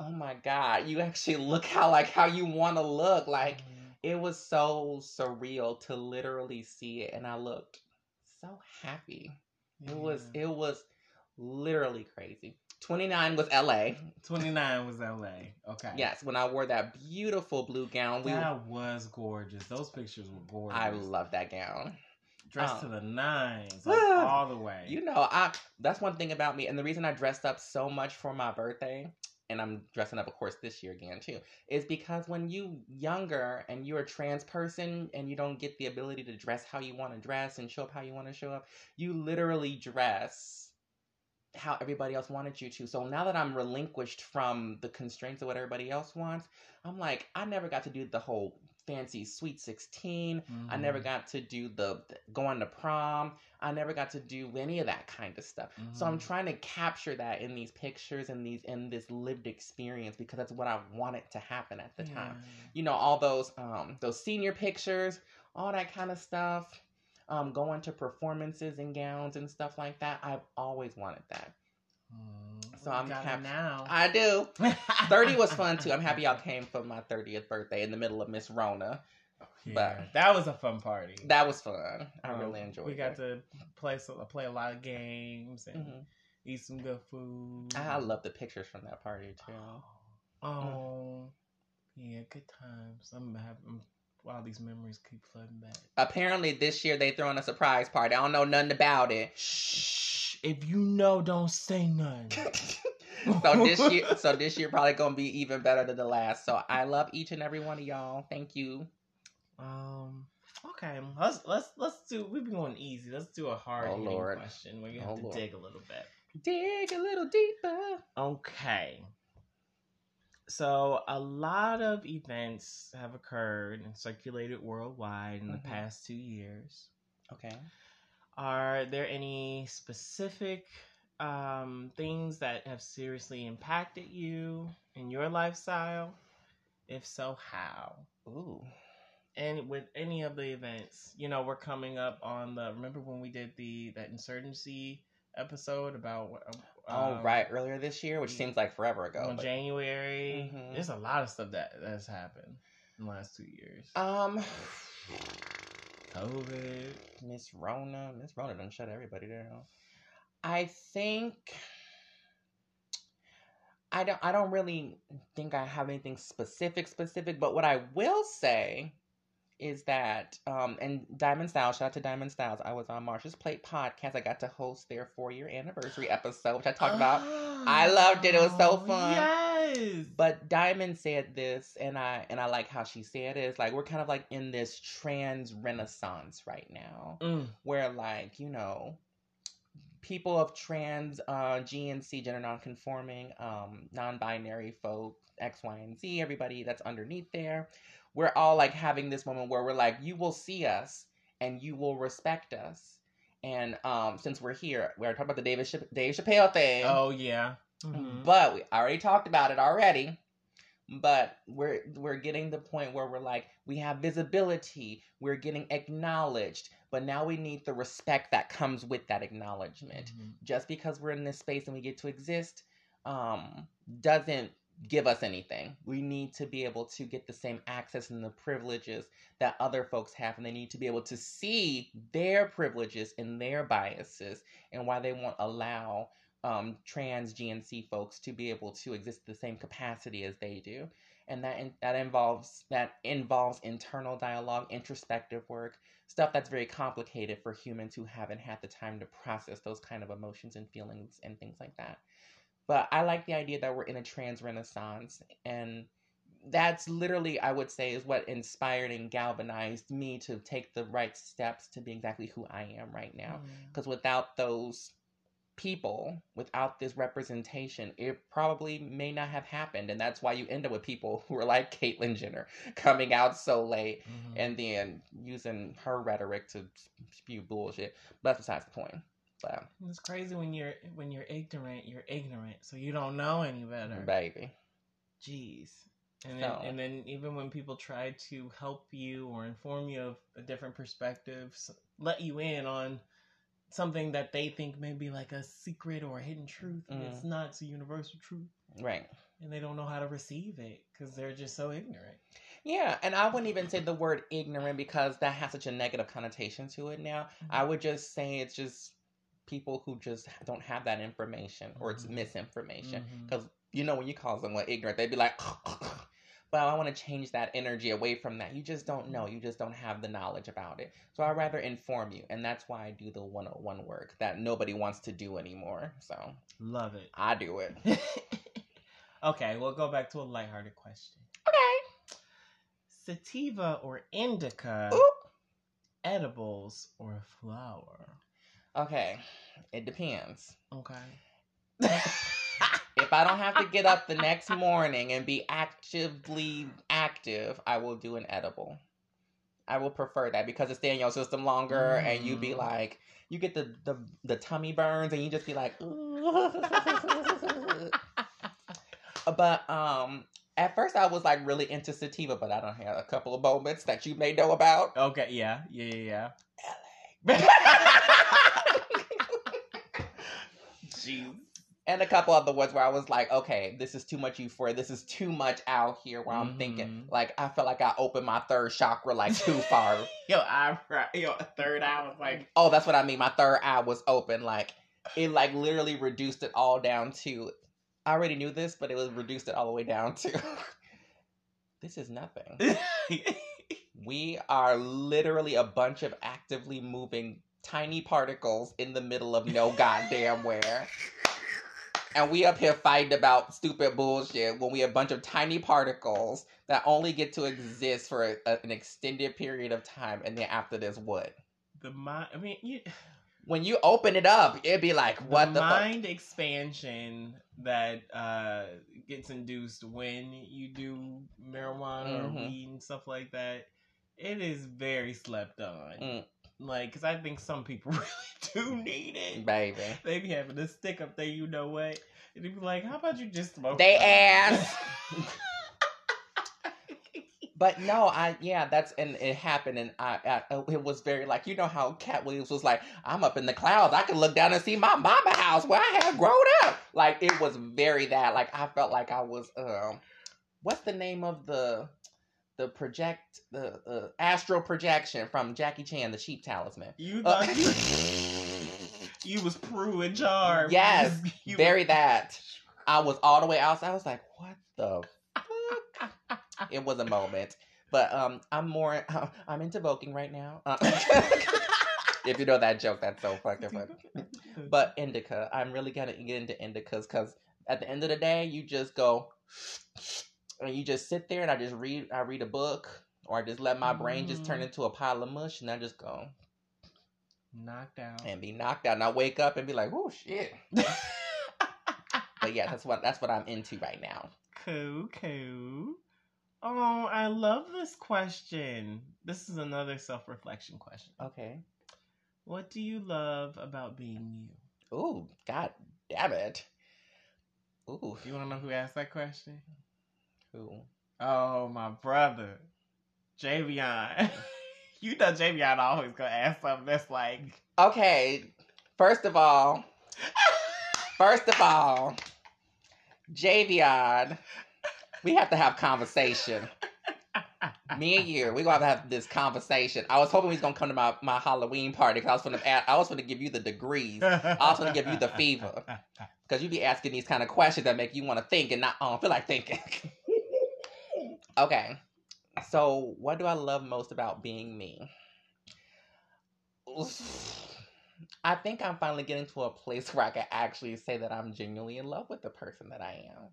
oh my God, you actually look how like how you want to look. Like mm-hmm. it was so surreal to literally see it, and I looked so happy. Yeah. It was it was literally crazy. twenty-nine was L A. twenty-nine was L A. Okay. Yes, when I wore that beautiful blue gown. We... That was gorgeous. Those pictures were gorgeous. I love that gown. Dressed um, to the nines. Like, all the way. You know, I that's one thing about me. And the reason I dressed up so much for my birthday, and I'm dressing up, of course, this year again, too, is because when you younger and you're a trans person and you don't get the ability to dress how you want to dress and show up how you want to show up, you literally dress how everybody else wanted you to. So now that I'm relinquished from the constraints of what everybody else wants, I'm like, I never got to do the whole fancy sweet sixteen. Mm-hmm. I never got to do the, the going to prom. I never got to do any of that kind of stuff. Mm-hmm. So I'm trying to capture that in these pictures and these in this lived experience because that's what I wanted to happen at the yeah. time. You know, all those um those senior pictures, all that kind of stuff. Um, going to performances and gowns and stuff like that. I've always wanted that. Mm, so I'm happy now. I do. thirty was fun too. I'm happy y'all came for my thirtieth birthday in the middle of Miss Rona. Yeah, but that was a fun party. That was fun. I um, really enjoyed it. We got it. to play so, play a lot of games and mm-hmm. eat some good food. I love the pictures from that party too. Oh, oh. Mm. Yeah, good times. I'm having. Wow, these memories keep flooding back. Apparently, this year they throwing a surprise party. I don't know nothing about it. Shh! If you know, don't say nothing. so this year, so this year probably gonna be even better than the last. So I love each and every one of y'all. Thank you. Um. Okay. Let's let's let's do. We've been going easy. Let's do a hard oh, Lord. question where you have oh, to Lord. dig a little bit. Dig a little deeper. Okay. So a lot of events have occurred and circulated worldwide in mm-hmm. the past two years. Okay. Are there any specific um, things that have seriously impacted you in your lifestyle? If so, how? Ooh. And with any of the events, you know, we're coming up on the, remember when we did the that insurgency episode about um, oh right earlier this year, which seems like forever ago. In but... January, mm-hmm. there's a lot of stuff that that's happened in the last two years. Um, COVID, Miss Rona, Miss Rona done shut everybody down. I think I don't. I don't really think I have anything specific, specific. But what I will say is that, um, and Diamond Styles, shout out to Diamond Styles. I was on Marsha's Plate podcast. I got to host their four-year anniversary episode, which I talked oh, about. I loved it. It was so fun. Yes. But Diamond said this, and I and I like how she said it. It's like, we're kind of like in this trans renaissance right now, mm. where like, you know, people of trans, uh, G N C, gender non-conforming, um, non-binary folk, X, Y, and Z, everybody that's underneath there, we're all like having this moment where we're like, you will see us and you will respect us. And um, since we're here, we're talking about the David Ch- Dave Chappelle thing. Oh, yeah. Mm-hmm. But we already talked about it already. But we're we're getting the point where we're like, we have visibility. We're getting acknowledged. But now we need the respect that comes with that acknowledgement. Mm-hmm. Just because we're in this space and we get to exist um, doesn't give us anything. We need to be able to get the same access and the privileges that other folks have, and they need to be able to see their privileges and their biases and why they won't allow um, trans G N C folks to be able to exist in the same capacity as they do. And that in, that involves that involves internal dialogue, introspective work, stuff that's very complicated for humans who haven't had the time to process those kind of emotions and feelings and things like that. But I like the idea that we're in a trans renaissance, and that's literally, I would say, is what inspired and galvanized me to take the right steps to be exactly who I am right now. Because mm. without those people, without this representation, it probably may not have happened. And that's why you end up with people who are like Caitlyn Jenner coming out so late mm-hmm. and then using her rhetoric to spew bullshit. But that's besides the point. So. It's crazy when you're when you're ignorant, you're ignorant. So you don't know any better. Baby. Jeez. And then, so. and then even when people try to help you or inform you of a different perspective, let you in on something that they think may be like a secret or a hidden truth, and mm. it's not. It's a universal truth. Right. And they don't know how to receive it because they're just so ignorant. Yeah, and I wouldn't even say the word ignorant because that has such a negative connotation to it now. Mm-hmm. I would just say it's just people who just don't have that information, or it's mm-hmm. misinformation. Because, mm-hmm. you know, when you call someone ignorant, they'd be like... Well, I want to change that energy away from that. You just don't know. You just don't have the knowledge about it. So I'd rather inform you. And that's why I do the one oh one work that nobody wants to do anymore. So love it. I do it. Okay, we'll go back to a lighthearted question. Okay. Sativa or indica, Oop. edibles or flower? Okay, it depends. Okay. If I don't have to get up the next morning and be actively active, I will do an edible. I will prefer that because it stays in your system longer mm. and you be like, you get the, the, the tummy burns and you just be like, but um, at first I was like really into sativa, but I done had a couple of moments that you may know about. Okay. Yeah. Yeah. Yeah. yeah. Jeez. And a couple other ones where I was like, okay, this is too much euphoria. This is too much out here where I'm mm-hmm. thinking, like, I feel like I opened my third chakra, like, too far. Yo, I, yo, third eye was like... Oh, that's what I mean. My third eye was open. Like, it, like, literally reduced it all down to... I already knew this, but it was reduced it all the way down to... This is nothing. We are literally a bunch of actively moving tiny particles in the middle of no goddamn where... And we up here fighting about stupid bullshit when we a bunch of tiny particles that only get to exist for a, a, an extended period of time. And then after this, what? The mind, I mean, you, when you open it up, it'd be like, what the, the mind fuck? Expansion that uh, gets induced when you do marijuana mm-hmm. or weed and stuff like that. It is very slept on. Mm. Like, because I think some people really do need it. Baby. They be having a stick up there, you know what? And they be like, how about you just smoke They them? Ass. But no, I, yeah, that's, and it happened, and I, I, it was very like, you know how Cat Williams was like, I'm up in the clouds. I can look down and see my mama house where I had grown up. Like, it was very that. Like, I felt like I was, um, what's the name of the... The project, the uh, astral projection from Jackie Chan, the Sheep Talisman. You thought uh, you, you was Prue and Jar. Yes, you very was... that. I was all the way outside. I was like, what the fuck? It was a moment. But um, I'm more, uh, I'm into voking right now. Uh, if you know that joke, that's so fucking funny. But indica, I'm really going to get into indicas because at the end of the day, you just go... And you just sit there and I just read, I read a book or I just let my brain just turn into a pile of mush and I just go. Knocked out. And be knocked out. And I wake up and be like, oh shit. But yeah, that's what, that's what I'm into right now. Cool, cool. Oh, I love this question. This is another self-reflection question. Okay. What do you love about being you? Ooh, god damn it. Ooh. You want to know who asked that question? Who? Oh, my brother, Javion. You know Javion always gonna ask something that's like... Okay, first of all, first of all, Javion, we have to have conversation. Me and you, we're going to have this conversation. I was hoping he was going to come to my, my Halloween party because I was going to give you the degrees. I was going to give you the fever. Because you be asking these kind of questions that make you want to think and not um, feel like thinking. Okay, so what do I love most about being me? I think I'm finally getting to a place where I can actually say that I'm genuinely in love with the person that I am.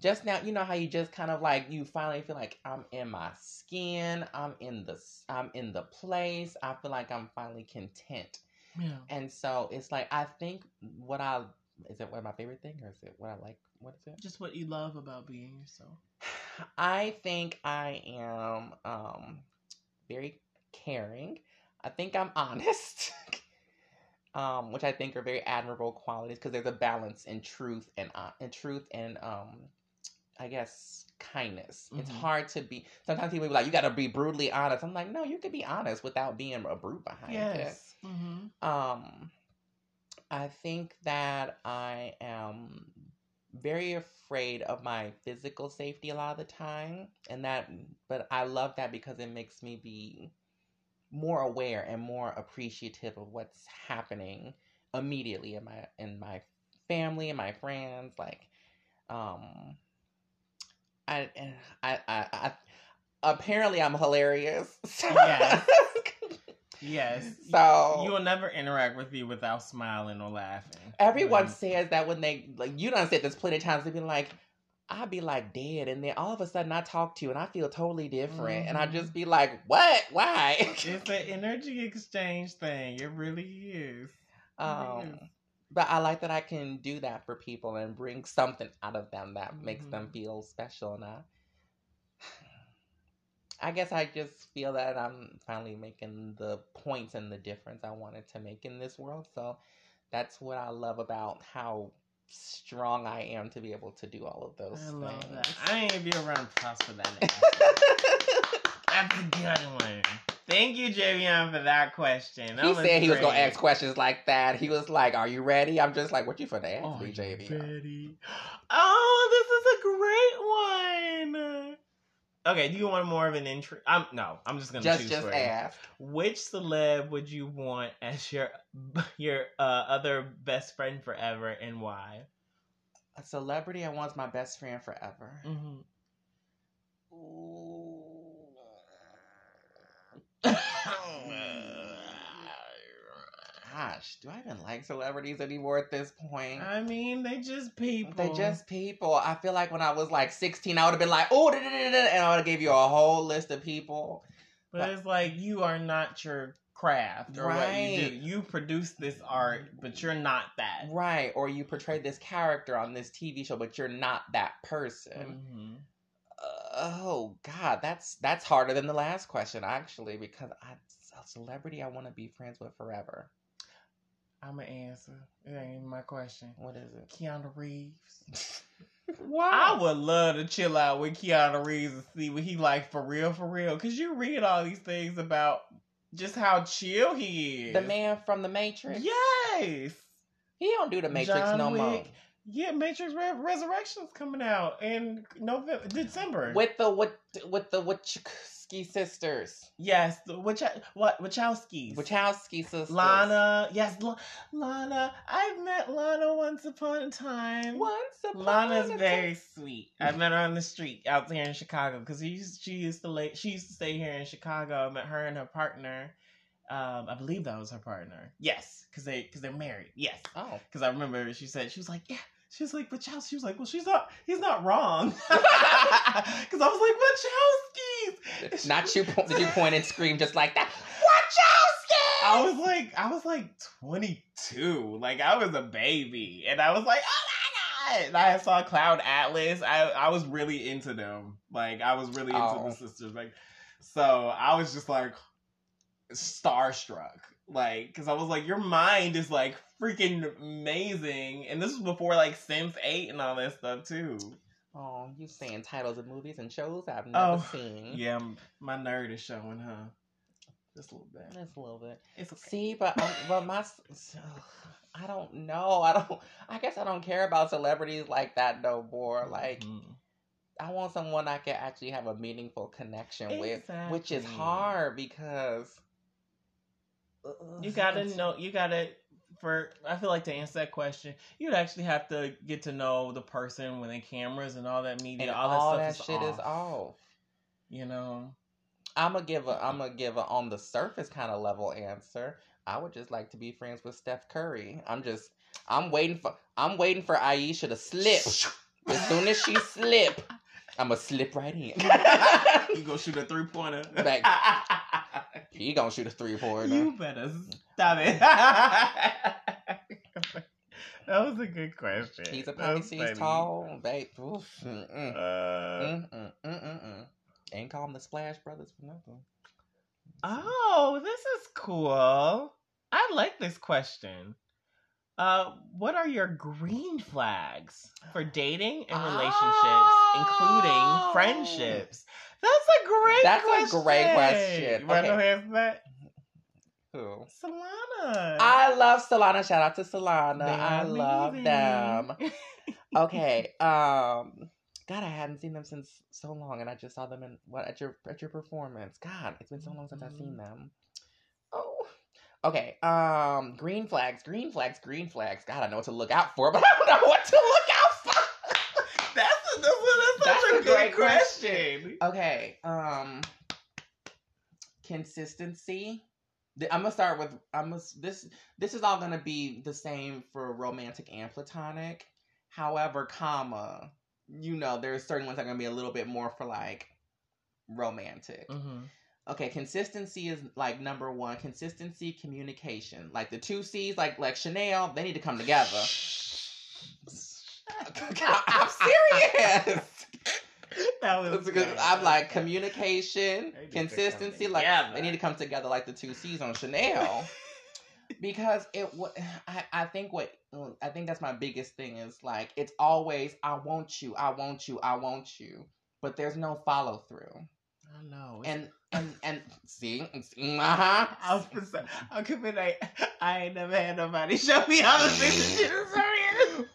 Just now, you know how you just kind of like, you finally feel like I'm in my skin, I'm in the, I'm in the place, I feel like I'm finally content. Yeah. And so it's like, I think what I, is it one of my favorite things or is it what I like, what is it? Just what you love about being yourself. I think I am um, very caring. I think I'm honest. Um, which I think are very admirable qualities because there's a balance in truth and uh, in truth and um, I guess kindness. Mm-hmm. It's hard to be. Sometimes people be like, "You got to be brutally honest." I'm like, no, you could be honest without being a brute behind yes. it. Mm-hmm. Um, I think that I am very afraid of my physical safety a lot of the time, and that. But I love that because it makes me be more aware and more appreciative of what's happening immediately in my in my family and my friends. Like, um, I and I, I I apparently I'm hilarious. Yes. Yes. So you will never interact with me without smiling or laughing. Everyone right? says that when they like you done said this plenty of times. They've been like, I'd be like dead, and then all of a sudden I talk to you and I feel totally different. Mm-hmm. And I just be like, what? Why? It's an energy exchange thing. It really is. It um, is. But I like that I can do that for people and bring something out of them that mm-hmm. makes them feel special. And I, I guess I just feel that I'm finally making the points and the difference I wanted to make in this world. So that's what I love about how strong I am to be able to do all of those I love things. That. I ain't be around props for that. That's a good one. Thank you, Javion, for that question. That he said great. He was going to ask questions like that. He was like, are you ready? I'm just like, what you for to ask oh, me, Javion? Oh, this is a great one. Okay, do you want more of an intro? I'm, no, I'm just going to choose just for ask. You. Which celeb would you want as your your uh, other best friend forever and why? A celebrity I want as my best friend forever. Mm-hmm. Ooh. Gosh, do I even like celebrities anymore at this point? I mean, they just people. They just people. I feel like when I was like sixteen, I would have been like, oh, da, da, da, da, and I would have gave you a whole list of people. But, but it's like, you are not your craft or right. what you do. You produce this art, but you're not that. Right. Or you portray this character on this T V show, but you're not that person. Mm-hmm. Uh, oh, God, that's, that's harder than the last question, actually, because I, a celebrity I want to be friends with forever. I'm going to answer. It ain't even my question. What is it? Keanu Reeves. Wow. I would love to chill out with Keanu Reeves and see what he like for real, for real. Because you read all these things about just how chill he is. The man from The Matrix? Yes. He don't do The Matrix John no Wick. More. Yeah, Matrix Re- Resurrection's coming out in November, December. With the, with, with the, what? Sisters, yes, the Wach- what Wachowskis, Wachowski sisters, Lana, yes, L- Lana. I've met Lana once upon a time. Once upon Lana's a time, Lana's very sweet. I met her on the street out here in Chicago because she used she used to lay, she used to stay here in Chicago. I met her and her partner. Um, I believe that was her partner. Yes, because they because they're married. Yes. Oh, because I remember she said she was like yeah. She was like, Wachowski. She was like, well, she's not, he's not wrong. Because I was like, Wachowskis. Not you, po- did you point and scream just like that? Wachowski! I was like, I was like twenty-two. Like, I was a baby. And I was like, oh my God. And I saw Cloud Atlas. I, I was really into them. Like, I was really into oh. the sisters. Like, so I was just like, starstruck. Like, because I was like, your mind is like, freaking amazing. And this was before like Sims eight and all that stuff too. Oh, you saying titles of movies and shows I've never oh, seen. Yeah, my nerd is showing, huh? Just a little bit. Just a little bit. It's okay. See, but um, but my, so, I don't know. I don't, I guess I don't care about celebrities like that no more. Like, mm-hmm. I want someone I can actually have a meaningful connection exactly. with, which is hard because uh, you gotta know, you gotta For I feel like to answer that question, you'd actually have to get to know the person when they cameras and all that media, and all, all that, stuff that is shit off. Is off. You know, I'm gonna give a I'm gonna give a on the surface kind of level answer, I would just like to be friends with Steph Curry. I'm just, I'm waiting for, I'm waiting for Aisha to slip. As soon as she slip, I'm going to slip right in. You going to shoot a three-pointer. Like, he going to shoot a three-pointer. You better stop it. That was a good question. He's a puppy, he's tall, babe. Oof. Mm-mm. Uh, Mm-mm. Mm-mm. Ain't call him the Splash Brothers for nothing. Oh, this is cool. I like this question. Uh, what are your green flags for dating and relationships, oh, including friendships? That's a great That's question. That's a great question. You want to know who answered that? Who? Solana. I love Solana. Shout out to Solana. They're I amazing. love them. Okay. Um, God, I hadn't seen them since so long, and I just saw them in what at your at your performance. God, it's been so long since mm. I've seen them. Oh. Okay, um, green flags, green flags, green flags. God, I know what to look out for, but I don't know what to look out for. That's, a, that's, a, that's, that's such a, a great question. question. Okay, um, consistency. I'm gonna start with I'm gonna, this. This is all gonna be the same for romantic and platonic. However, comma, you know, there's certain ones that are gonna be a little bit more for like romantic. Mm-hmm. Okay, consistency is, like, number one. Consistency, communication. Like, the two C's, like like Chanel, they need to come together. I'm serious. That was good. I'm like, communication, consistency, like, they need to come together like the two C's on Chanel. Because it, I, I think what, I think that's my biggest thing is, like, it's always, I want you, I want you, I want you. But there's no follow through. I know. And and and see, uh-huh. I was so, I could be like, I ain't never had nobody show me how the things that shit is serious.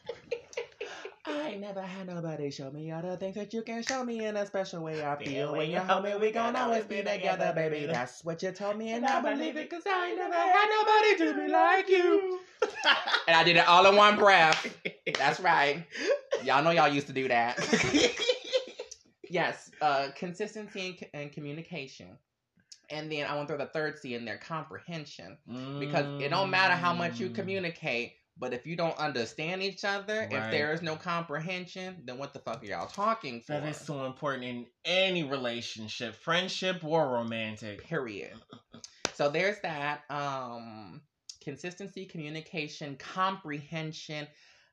I ain't never had nobody show me all the things that you can show me in a special way. I feel when you're home and we gon' always be together, baby. That's what you told me, and I believe it, cause I ain't never had nobody do me like you. And I did it all in one breath. That's right. Y'all know y'all used to do that. Yes, uh, consistency and, c- and communication. And then I want to throw the third C in there, comprehension. Mm. Because it don't matter how much you communicate, but if you don't understand each other, right. If there is no comprehension, then what the fuck are y'all talking for? That is so important in any relationship, friendship or romantic. Period. So there's that. Um, consistency, communication, comprehension.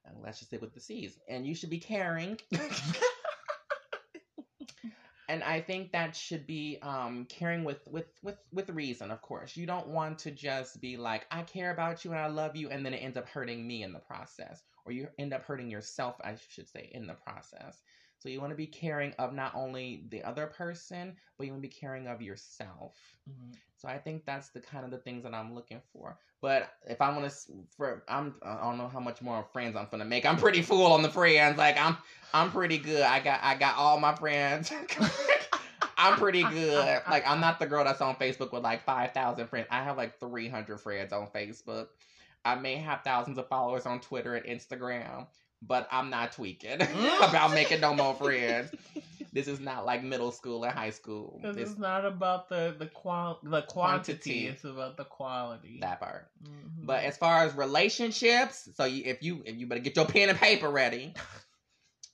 And let's just stick with the C's. And you should be caring. And I think that should be um, caring with, with, with, with reason, of course. You don't want to just be like, I care about you and I love you, and then it ends up hurting me in the process. Or you end up hurting yourself, I should say, in the process. So you want to be caring of not only the other person, but you want to be caring of yourself. Mm-hmm. So I think that's the kind of the things that I'm looking for. But if I want to, for I'm I don't know how much more friends I'm gonna make. I'm pretty full on the friends. Like I'm I'm pretty good. I got I got all my friends. I'm pretty good. Like I'm not the girl that's on Facebook with like five thousand friends. I have like three hundred friends on Facebook. I may have thousands of followers on Twitter and Instagram. But I'm not tweaking about making no more friends. This is not like middle school and high school. This, this is not about the the, qual- the quantity. quantity. It's about the quality. That part. Mm-hmm. But as far as relationships, so you, if you if you better get your pen and paper ready.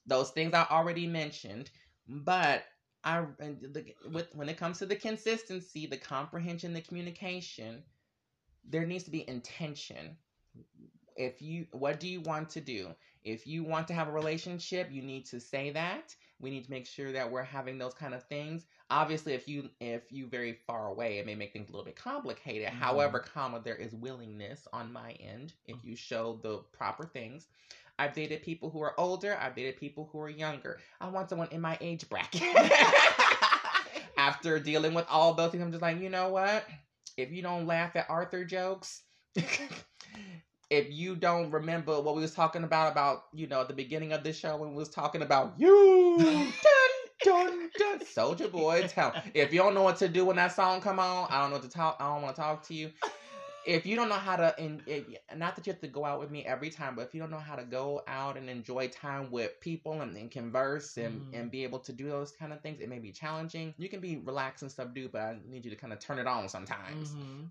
Those things I already mentioned. But I the, with when it comes to the consistency, the comprehension, the communication, there needs to be intention. If you, what do you want to do? If you want to have a relationship, you need to say that. We need to make sure that we're having those kind of things. Obviously, if you if you very far away, it may make things a little bit complicated. Mm-hmm. However, comma, there is willingness on my end if you show the proper things. I've dated people who are older. I've dated people who are younger. I want someone in my age bracket. After dealing with all those things, I'm just like, you know what? If you don't laugh at Arthur jokes... If you don't remember what we was talking about, about, you know, at the beginning of this show when we was talking about you, dun, dun, dun, Soulja Boy, tell. If you don't know what to do when that song come on, I don't know what to talk, I don't want to talk to you. If you don't know how to, and it, not that you have to go out with me every time, but if you don't know how to go out and enjoy time with people and, and converse and, mm. and be able to do those kind of things, it may be challenging. You can be relaxed and subdued, but I need you to kind of turn it on sometimes. Mm-hmm.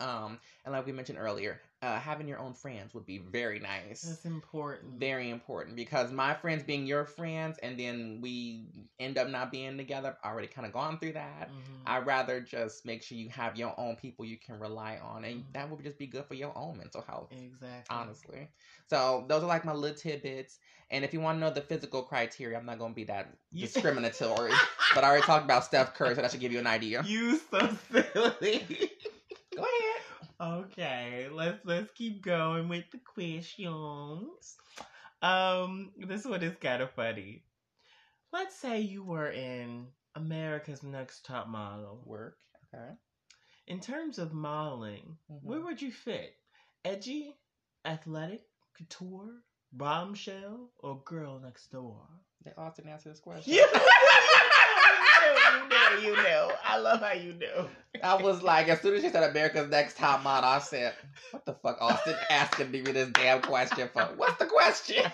Um, and like we mentioned earlier, uh, having your own friends would be very nice. That's important. Very important, because my friends being your friends and then we end up not being together, I've already kind of gone through that. Mm-hmm. I'd rather just make sure you have your own people you can rely on, and mm-hmm. that would just be good for your own mental health. Exactly. Honestly. So those are like my little tidbits. And if you want to know the physical criteria, I'm not going to be that discriminatory, but I already talked about Steph Curry, so that should give you an idea. You so silly. Go ahead. Okay, let's let's keep going with the questions. Um, this one is kind of funny. Let's say you were in America's Next Top Model. Work. Okay. In terms of modeling, mm-hmm. where would you fit? Edgy, athletic, couture, bombshell, or girl next door? They all didn't answer this question. Yeah. You know, you know. I love how you know. I was like, as soon as she said America's Next Top Model, I said, what the fuck, Austin, asking me this damn question for? What's the question?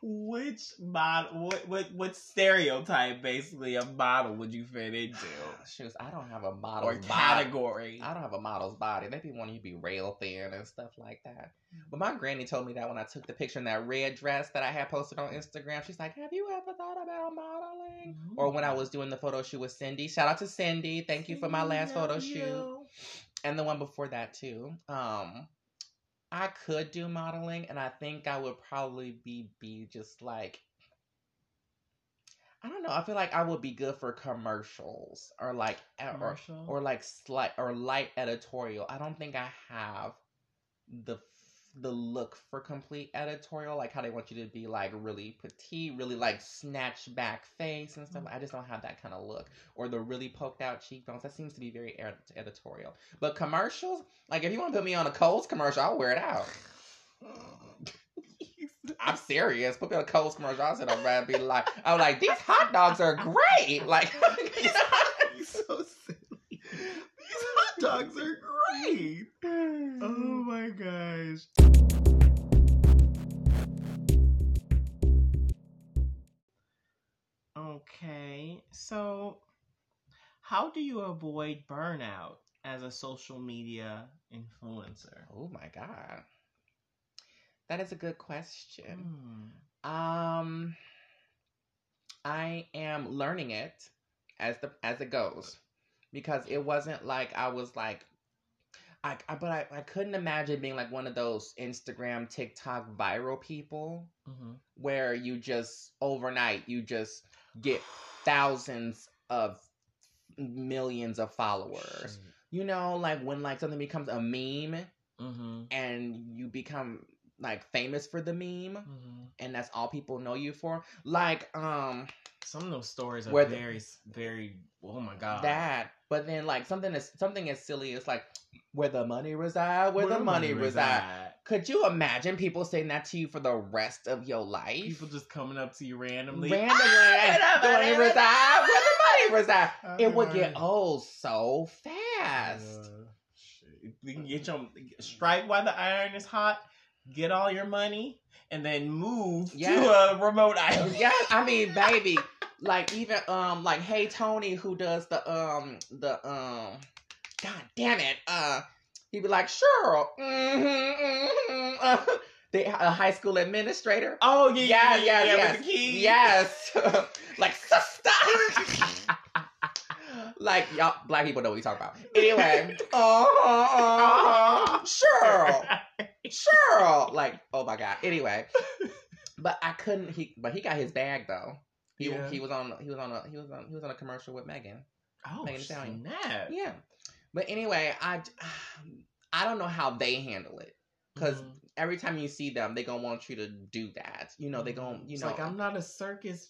Which model, what, what, what stereotype, basically, of model would you fit into? Shoes, I don't have a model's or category. Body. I don't have a model's body. They be wanting you to be rail thin and stuff like that. But my granny told me that when I took the picture in that red dress that I had posted on Instagram, she's like, have you ever thought about modeling? Mm-hmm. Or when I was doing the photo shoot with Cindy. Shout out to Cindy. Thank Cindy, you for my last photo you. shoot. And the one before that, too. Um... I could do modeling, and I think I would probably be, be just like, I don't know. I feel like I would be good for commercials or like, Commercial? or, or like slight or light editorial. I don't think I have the, the look for complete editorial, like how they want you to be like really petite, really like snatched back face and stuff. Mm-hmm. I just don't have that kind of look, or the really poked out cheekbones. That seems to be very editorial. But commercials, like if you want to put me on a Coles commercial, I'll wear it out. I'm serious. Put me on a Coles commercial, I said, I'll be like, I'm like, these hot dogs are great. Like, you're so silly. These hot dogs are great. Right. Oh my gosh. Okay, so how do you avoid burnout as a social media influencer? Oh my God. That is a good question. Hmm. Um, I am learning it as the as it goes, because it wasn't like I was like I, I, but I, I couldn't imagine being like one of those Instagram, TikTok viral people mm-hmm. where you just overnight, you just get thousands of millions of followers. Shit. You know, like when like something becomes a meme mm-hmm. and you become like famous for the meme mm-hmm. and that's all people know you for. Like, um, some of those stories are where very, the, very, oh my God. That, but then like something is something as silly as like, where the money reside, where, where the money, money reside. reside. Could you imagine people saying that to you for the rest of your life? People just coming up to you randomly. Randomly. Ah, where the money reside, reside, where the money reside. Oh, it would get old so fast. Uh, you can get your, strike while the iron is hot, get all your money, and then move yes. to a remote island. Yes, I mean, baby. Like, even, um, like, Hey Tony, who does the, um, the, um... God damn it. Uh, he'd be like, Cheryl. Mm-hmm, mm-hmm, uh, the uh, high school administrator. Oh, yeah, yeah, yeah, yeah. yeah, yeah with the keys. Yes. Like, sister. Like, y'all, black people know what we talk about. Anyway. uh-huh, uh-huh. Cheryl. Cheryl. Like, oh, my God. Anyway. But I couldn't. He, but he got his bag, though. He, yeah. he was on He was on a, he was on, he was on a commercial with Megan. Oh, Megan snap. Yeah. But anyway, I, I don't know how they handle it. Because mm-hmm. every time you see them, they're going to want you to do that. You know, they're going to, you it's know. It's like, I'm not a circus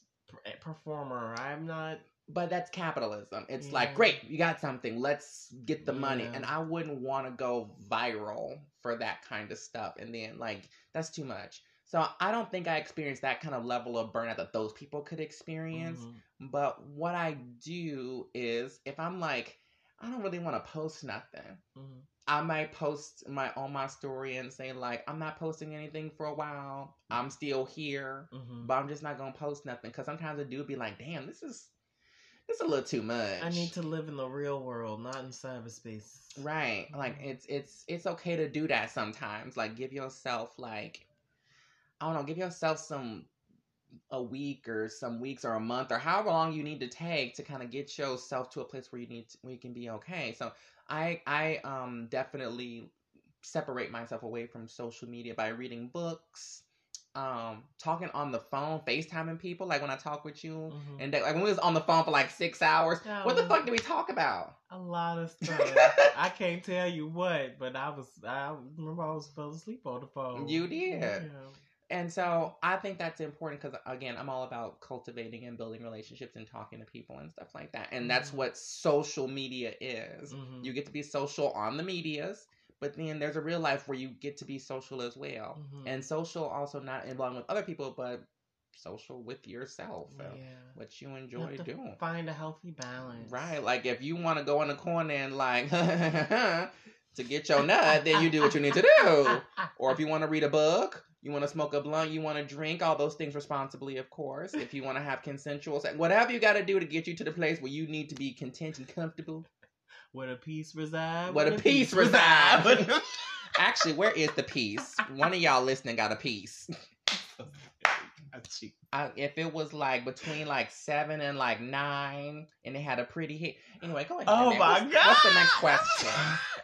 performer. I'm not. But that's capitalism. It's yeah. like, great, you got something. Let's get the yeah. money. And I wouldn't want to go viral for that kind of stuff. And then, like, that's too much. So I don't think I experienced that kind of level of burnout that those people could experience. Mm-hmm. But what I do is, if I'm like, I don't really want to post nothing. Mm-hmm. I might post my on my story and say like, I'm not posting anything for a while. I'm still here, mm-hmm. but I'm just not going to post nothing. Cause sometimes I do be like, damn, this is, It's a little too much. I need to live in the real world, not in cyberspace. Right. Like, it's it's it's okay to do that sometimes. Like, give yourself, like, I don't know, give yourself some, a week or some weeks or a month or however long you need to take to kind of get yourself to a place where you need to, where you can be okay. So I I um definitely separate myself away from social media by reading books, um, talking on the phone, FaceTiming people, like when I talk with you, mm-hmm. and they, like when we was on the phone for like six hours, no, what the fuck did we talk about? A lot of stuff. I can't tell you what, but I was, I remember I was fell asleep on the phone. You did. Yeah. And so I think that's important because, again, I'm all about cultivating and building relationships and talking to people and stuff like that. And that's mm-hmm. what social media is. Mm-hmm. You get to be social on the medias, but then there's a real life where you get to be social as well. Mm-hmm. And social also not involved with other people, but social with yourself and yeah. what you enjoy you doing. Find a healthy balance. Right. Like, if you want to go in the corner and like... to get your nut, then you do what you need to do. Or if you want to read a book, you want to smoke a blunt, you want to drink, all those things responsibly, of course. If you want to have consensual sex, whatever you got to do to get you to the place where you need to be content and comfortable. Where the peace resides. Where the peace resides. Actually, where is the peace? One of y'all listening got a peace. I, if it was like between like seven and like nine and it had a pretty hit. Anyway, go ahead. Oh my what's, God. What's the next question?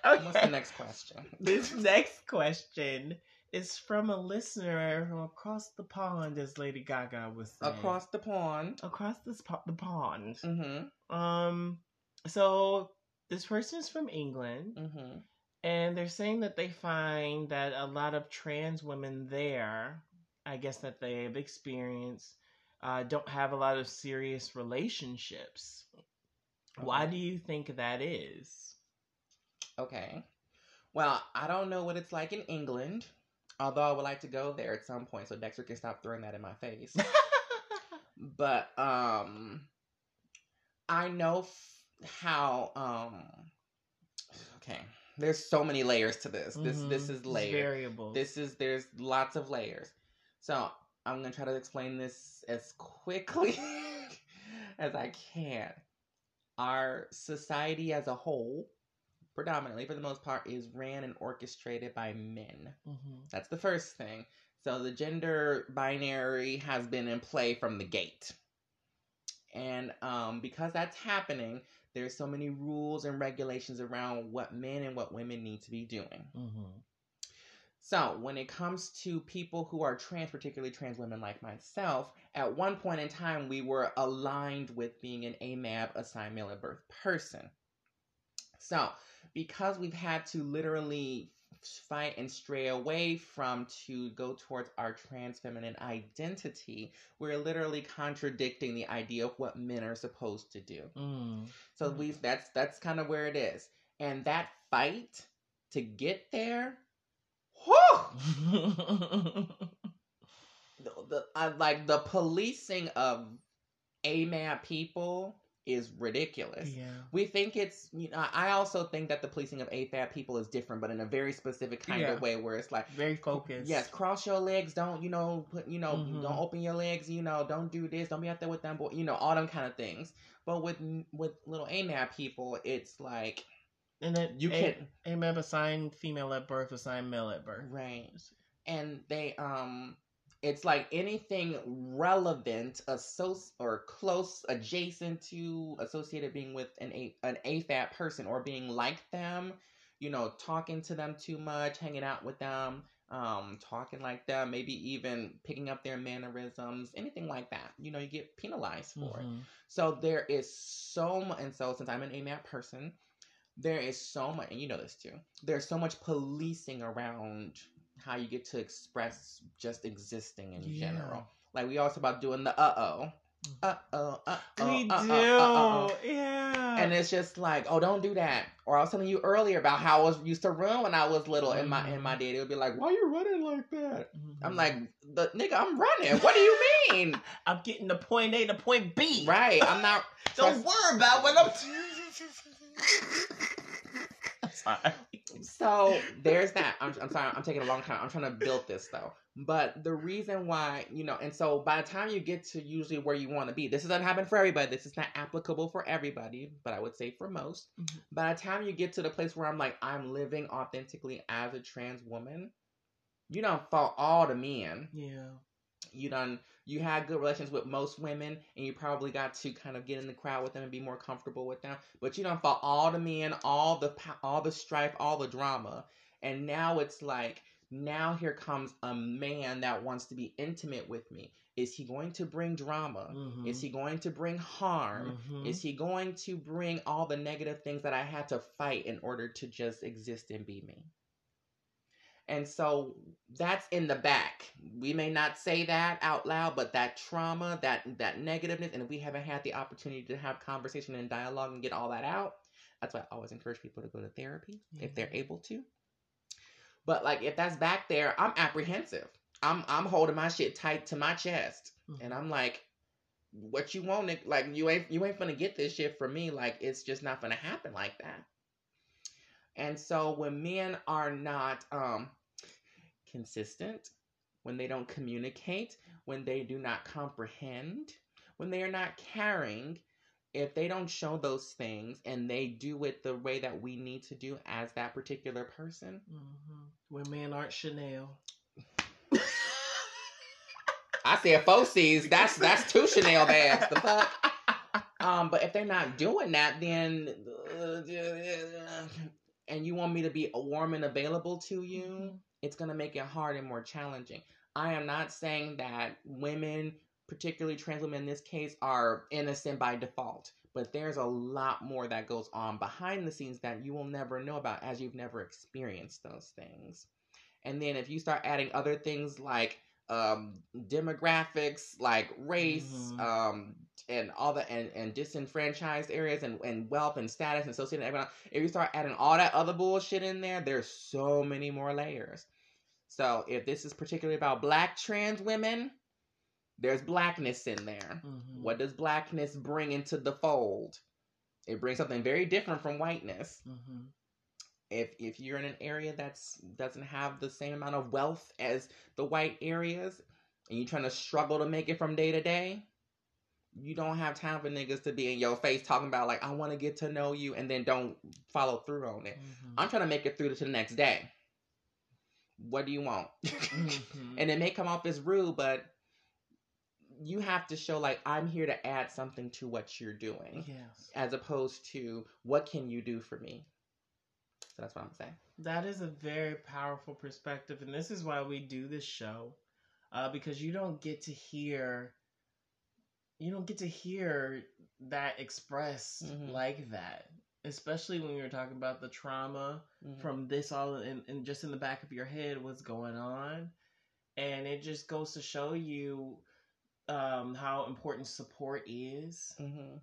Okay. What's the next question? This next question is from a listener from across the pond, as Lady Gaga was saying. Across the pond. Across this po- the pond. Mm-hmm. Um, so this person is from England. Mm-hmm. And they're saying that they find that a lot of trans women there... I guess that they have experienced, uh, don't have a lot of serious relationships. Okay. Why do you think that is? Okay. Well, I don't know what it's like in England, although I would like to go there at some point so Dexter can stop throwing that in my face. But um, I know f- how... Um, okay. There's so many layers to this. Mm-hmm. This this is layered. Variables. This is, there's lots of layers. So, I'm going to try to explain this as quickly as I can. Our society as a whole, predominantly for the most part, is ran and orchestrated by men. Mm-hmm. That's the first thing. So, the gender binary has been in play from the gate. And um, because that's happening, there's so many rules and regulations around what men and what women need to be doing. Mm-hmm. So, when it comes to people who are trans, particularly trans women like myself, at one point in time, we were aligned with being an A M A B, assigned male at birth person. So, because we've had to literally fight and stray away from to go towards our trans feminine identity, we're literally contradicting the idea of what men are supposed to do. Mm. So, mm. we've, that's, that's kind of where it is. And that fight to get there... the, the, uh, like the policing of A M A B people is ridiculous. Yeah. We think it's, you know, I also think that the policing of A F A B people is different, but in a very specific kind yeah. of way where it's like very focused. Yes, cross your legs, don't, you know, put, you know, mm-hmm. don't open your legs, you know, don't do this, don't be out there with them boy, you know, all them kind of things. But with with little A M A B people, it's like. And that you can A M A B assigned female at birth, assigned male at birth. Right. And they, um, it's like anything relevant, associ- or close, adjacent to, associated being with an a- an A F A B person or being like them, you know, talking to them too much, hanging out with them, um, talking like them, maybe even picking up their mannerisms, anything like that. You know, you get penalized for mm-hmm. it. So there is so much, and so since I'm an A M A B person, there is so much, and you know this too, there's so much policing around how you get to express just existing in yeah. general. Like, we also about doing the uh-oh, uh-oh, uh-oh, we uh-oh, do. Uh-oh, uh-oh. Yeah. And it's just like, oh, don't do that. Or I was telling you earlier about how I was used to run when I was little, mm-hmm. and my and my daddy would be like, why are you running like that? Mm-hmm. I'm like, the nigga, I'm running. What do you mean? I'm getting to point A to point B. Right. I'm not. Don't so worry about what I'm doing. time. So there's that. I'm, I'm sorry. I'm taking a long time. I'm trying to build this though. But the reason why, you know, and so by the time you get to usually where you want to be, this doesn't happen for everybody. This is not applicable for everybody, but I would say for most. Mm-hmm. By the time you get to the place where I'm like, I'm living authentically as a trans woman, you done fought all the men. Yeah. You done, you had good relations with most women, and you probably got to kind of get in the crowd with them and be more comfortable with them. But you done fought all the men, all the, all the strife, all the drama. And now it's like, now here comes a man that wants to be intimate with me. Is he going to bring drama? Mm-hmm. Is he going to bring harm? Mm-hmm. Is he going to bring all the negative things that I had to fight in order to just exist and be me? And so that's in the back. We may not say that out loud, but that trauma, that, that negativeness, and if we haven't had the opportunity to have conversation and dialogue and get all that out, that's why I always encourage people to go to therapy mm-hmm. if they're able to. But like, if that's back there, I'm apprehensive. I'm I'm holding my shit tight to my chest, mm-hmm. and I'm like, "What you want? It, like you ain't you ain't finna get this shit from me. Like it's just not finna happen like that." And so when men are not um, consistent, when they don't communicate, when they do not comprehend, when they are not caring, if they don't show those things and they do it the way that we need to do as that particular person. Mm-hmm. When men aren't Chanel. I said four C's. That's, that's two Chanel bags. The fuck? Um, but if they're not doing that, then... And you want me to be warm and available to you, mm-hmm. it's going to make it hard and more challenging. I am not saying that women... particularly trans women in this case, are innocent by default. But there's a lot more that goes on behind the scenes that you will never know about as you've never experienced those things. And then if you start adding other things like um, demographics, like race, mm-hmm. um, and all the and, and disenfranchised areas and, and wealth and status and social and everything else, if you start adding all that other bullshit in there, there's so many more layers. So if this is particularly about Black trans women, there's Blackness in there. Mm-hmm. What does Blackness bring into the fold? It brings something very different from whiteness. Mm-hmm. If if you're in an area that's doesn't have the same amount of wealth as the white areas, and you're trying to struggle to make it from day to day, you don't have time for niggas to be in your face talking about like, I want to get to know you, and then don't follow through on it. Mm-hmm. I'm trying to make it through to the next day. What do you want? Mm-hmm. And it may come off as rude, but you have to show like, I'm here to add something to what you're doing. Yes. As opposed to, what can you do for me? So that's what I'm saying. That is a very powerful perspective. And this is why we do this show. Uh, because you don't get to hear, you don't get to hear that expressed mm-hmm. like that. Especially when you're talking about the trauma mm-hmm. from this all and, and just in the back of your head, what's going on. And it just goes to show you Um, how important support is mm-hmm.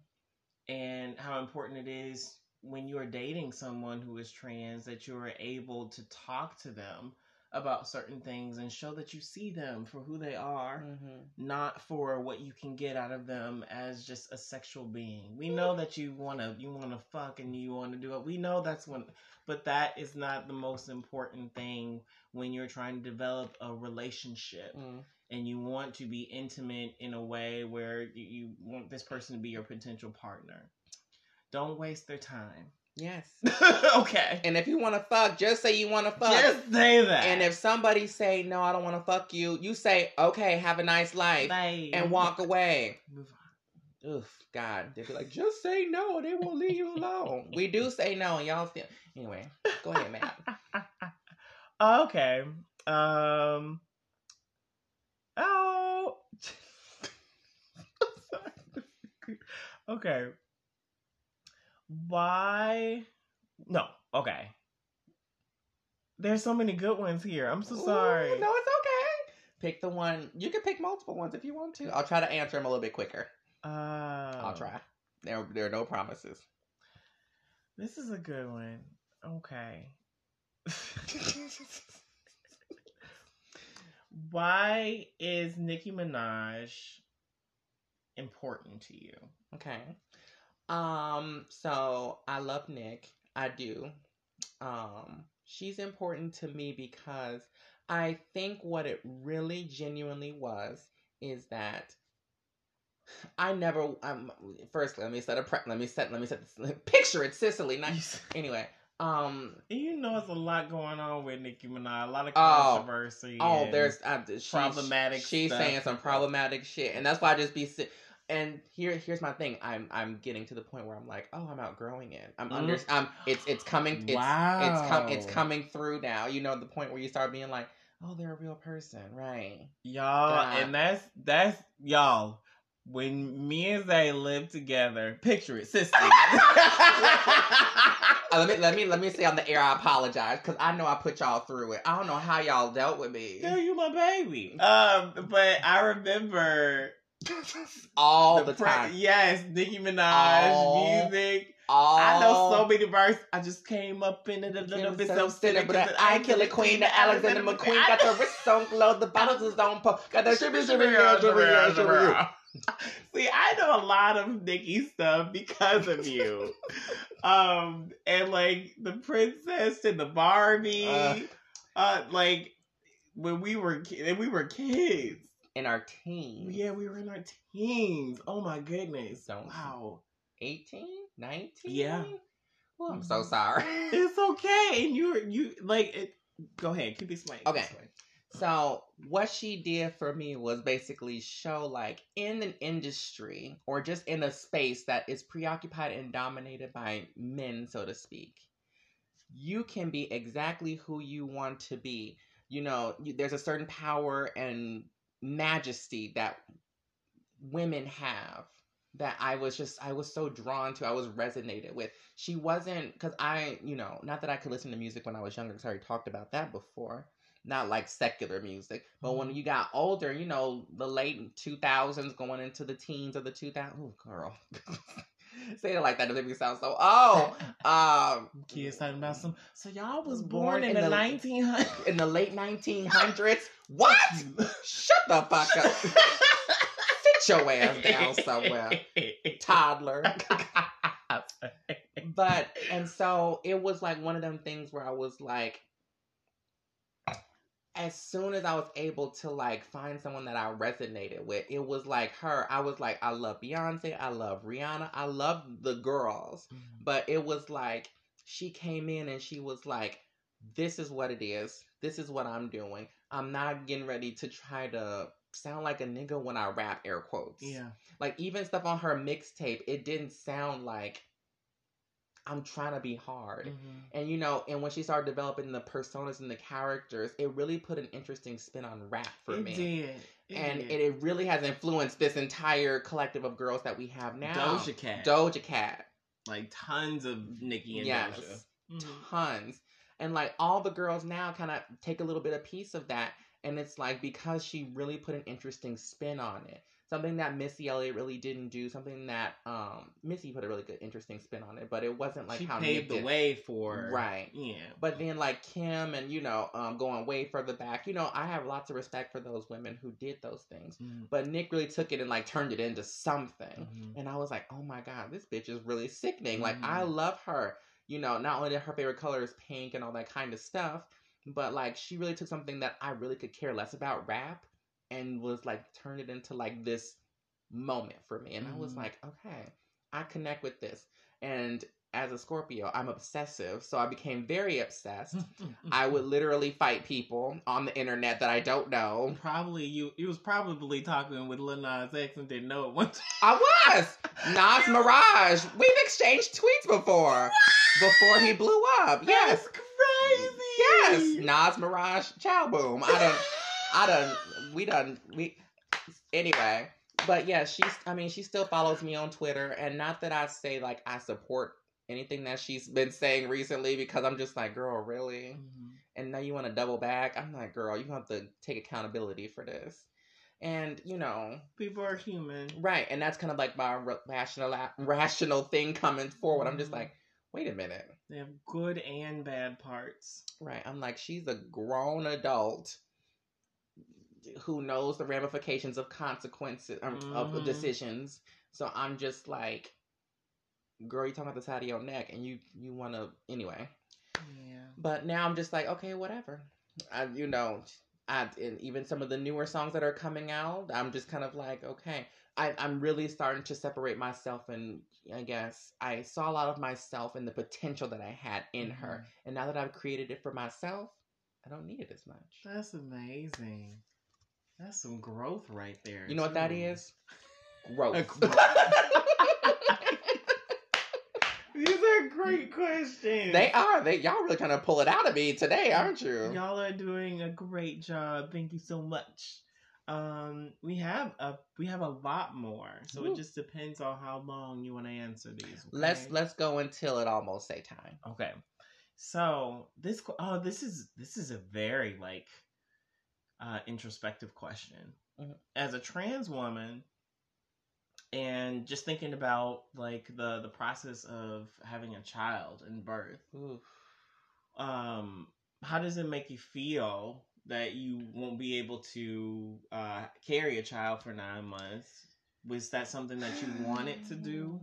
and how important it is when you're dating someone who is trans that you're able to talk to them about certain things and show that you see them for who they are, mm-hmm. not for what you can get out of them as just a sexual being. We know that you want to you want to fuck and you want to do it. We know that's one, but that is not the most important thing when you're trying to develop a relationship. Mm. And you want to be intimate in a way where you want this person to be your potential partner. Don't waste their time. Yes. Okay. And if you want to fuck, just say you want to fuck. Just say that. And if somebody say, no, I don't want to fuck you, you say, okay, have a nice life. Bye. And walk away. Move on. Oof, God. They'd be like, just say no. They won't leave you alone. We do say no. And y'all still. Anyway, go ahead, Matt. Okay. Um... Oh, okay. Why? No. Okay. There's so many good ones here. I'm so sorry. Ooh, no, it's okay. Pick the one. You can pick multiple ones if you want to. I'll try to answer them a little bit quicker. Uh, I'll try. There, there are no promises. This is a good one. Okay. Why is Nicki Minaj important to you? Okay. Um, so I love Nick. I do. um, she's important to me because I think what it really genuinely was is that I never, um, first, let me set a, pre- let me set, let me set this, picture it, Sicily, nice. Anyway. Um, you know, it's a lot going on with Nicki Minaj. A lot of controversy. Oh, oh there's uh, she, problematic. She, she's stuff. saying some problematic shit, and that's why I just be. Si- and here, here's my thing. I'm, I'm getting to the point where I'm like, oh, I'm outgrowing it. I'm mm. under. I'm. It's, it's coming. It's, wow. It's com- It's coming through now. You know, the point where you start being like, oh, they're a real person, right? Y'all, God. And that's that's y'all. When me and Zay lived together, picture it, sister. Uh, let me let me let me say on the air, I apologize because I know I put y'all through it. I don't know how y'all dealt with me. Girl, you my baby. Um, but I remember all the, the pre- time. Yes, Nicki Minaj all, music. All, I know so many verses. I just came up in it a little bit so silly, but I ain't killing Queen. The Alexander McQueen got the wrist on glow. The bottles is on pop. Got that shimmy shimmy girl, shimmy girl, shimmy girl. See, I know a lot of Nicki stuff because of you. Um, and like the princess and the Barbie, uh, uh, like when we were kids, we were kids in our teens. Yeah, we were in our teens. Oh my goodness. So, wow. eighteen, nineteen Yeah. Well, I'm so sorry. It's okay. And you you like it, go ahead, keep explaining. Okay. Explain. So what she did for me was basically show, like, in an industry or just in a space that is preoccupied and dominated by men, so to speak, you can be exactly who you want to be. You know, you, there's a certain power and majesty that women have that I was just, I was so drawn to, I was resonated with. She wasn't, because I, you know, not that I could listen to music when I was younger, because I already talked about that before. Not like secular music, but when you got older, you know, the late two thousands going into the teens of the two thousands. Oh, girl. Say it like that. It makes me sound so old. Um, Kids talking about some. So y'all was born, born in, in the, the nineteen hundreds. In the late nineteen hundreds. What? Shut the fuck up. Sit your ass down somewhere. Toddler. But, and so it was like one of them things where I was like, as soon as I was able to, like, find someone that I resonated with, it was like her. I was like, I love Beyonce. I love Rihanna. I love the girls. Mm-hmm. But it was like, she came in and she was like, this is what it is. This is what I'm doing. I'm not getting ready to try to sound like a nigga when I rap, air quotes. Yeah. Like, even stuff on her mixtape, it didn't sound like I'm trying to be hard. Mm-hmm. And, you know, and when she started developing the personas and the characters, it really put an interesting spin on rap for it me. Did. It and did. And it really has influenced this entire collective of girls that we have now. Doja Cat. Doja Cat. Like, tons of Nicki and yes, Doja. Mm-hmm. Tons. And, like, all the girls now kind of take a little bit of piece of that. And it's, like, because she really put an interesting spin on it. Something that Missy Elliott really didn't do. Something that um, Missy put a really good, interesting spin on it, but it wasn't like she how paved Nick the did. way for right. Yeah, but then like Kim and you know um, going way further back. You know, I have lots of respect for those women who did those things, mm-hmm. but Nick really took it and like turned it into something. Mm-hmm. And I was like, oh my God, this bitch is really sickening. Mm-hmm. Like I love her. You know, not only that her favorite color is pink and all that kind of stuff, but like she really took something that I really could care less about, rap. And was like, turned it into like this moment for me. And mm. I was like, okay, I connect with this. And as a Scorpio, I'm obsessive. So I became very obsessed. I would literally fight people on the internet that I don't know. Probably you, you was probably talking with Lil Nas X and didn't know it once. I was. Nas Mirage. We've exchanged tweets before. Before he blew up. Yes. That's crazy. Yes. Nas Mirage. Chow boom. I don't. I done, we done, we, anyway, but yeah, she's, I mean, she still follows me on Twitter, and not that I say, like, I support anything that she's been saying recently, because I'm just like, girl, really? Mm-hmm. And now you want to double back? I'm like, girl, you have to take accountability for this. And, you know. People are human. Right, and that's kind of like my rational, rational thing coming forward. Mm-hmm. I'm just like, wait a minute. They have good and bad parts. Right, I'm like, she's a grown adult who knows the ramifications of consequences um, mm-hmm. of decisions. So I'm just like, girl, you're talking about the side of your neck and you, you want to, anyway. Yeah. But now I'm just like, okay, whatever. I, you know, I, and even some of the newer songs that are coming out, I'm just kind of like, okay. I, I'm really starting to separate myself, and I guess I saw a lot of myself and the potential that I had in mm-hmm. her. And now that I've created it for myself, I don't need it as much. That's amazing. That's some growth right there. You too. Know what that is? Growth. Growth. These are great questions. They are. They y'all really kind of pull it out of me today, aren't you? Y'all are doing a great job. Thank you so much. Um, we have a we have a lot more, so Ooh. It just depends on how long you want to answer these. Okay? Let's let's go until it almost say time. Okay. So this oh this is this is a very like uh, introspective question. Mm-hmm. As a trans woman, and just thinking about like the the process of having a child and birth. Ooh. Um, how does it make you feel? That you won't be able to uh, carry a child for nine months. Was that something that you wanted to do?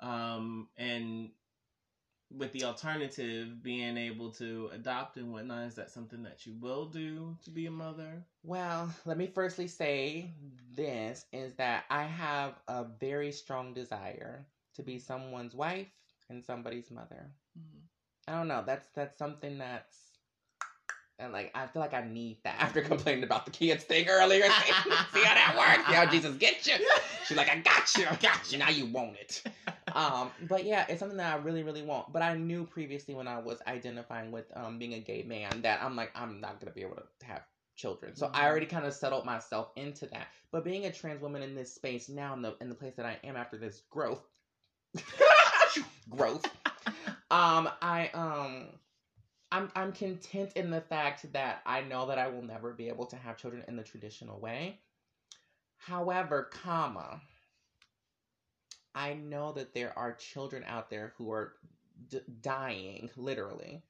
Um, and with the alternative, being able to adopt and whatnot, is that something that you will do to be a mother? Well, let me firstly say this, is that I have a very strong desire to be someone's wife and somebody's mother. Mm-hmm. I don't know. That's, that's something that's, and, like, I feel like I need that. After complaining about the kids thing earlier. See, see how that works? See how Jesus gets you? She's like, I got you. I got you. Now you want it. Um, but, yeah, it's something that I really, really want. But I knew previously when I was identifying with um, being a gay man that I'm like, I'm not going to be able to have children. So mm-hmm. I already kind of settled myself into that. But being a trans woman in this space now, in the, in the place that I am after this growth. growth. Um, I, um... I'm I'm content in the fact that I know that I will never be able to have children in the traditional way. However, comma, I know that there are children out there who are d- dying, literally,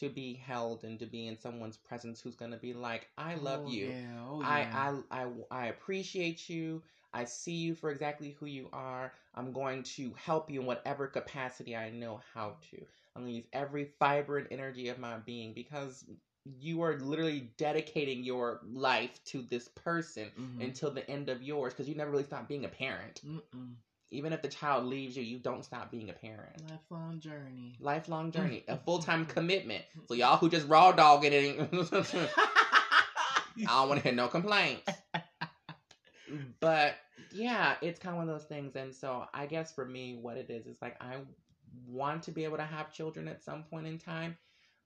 to be held and to be in someone's presence who's going to be like, I love oh, you. Yeah. Oh, yeah. I, I, I, I appreciate you. I see you for exactly who you are. I'm going to help you in whatever capacity I know how to. I'm going to use every fiber and energy of my being because you are literally dedicating your life to this person mm-hmm. until the end of yours because you never really stop being a parent. Mm-mm. Even if the child leaves you, you don't stop being a parent. Lifelong journey. Lifelong journey. A full-time commitment. So y'all who just raw dogging it, I don't want to hear no complaints. But yeah, it's kind of one of those things. And so I guess for me, what it is, is like I want to be able to have children at some point in time.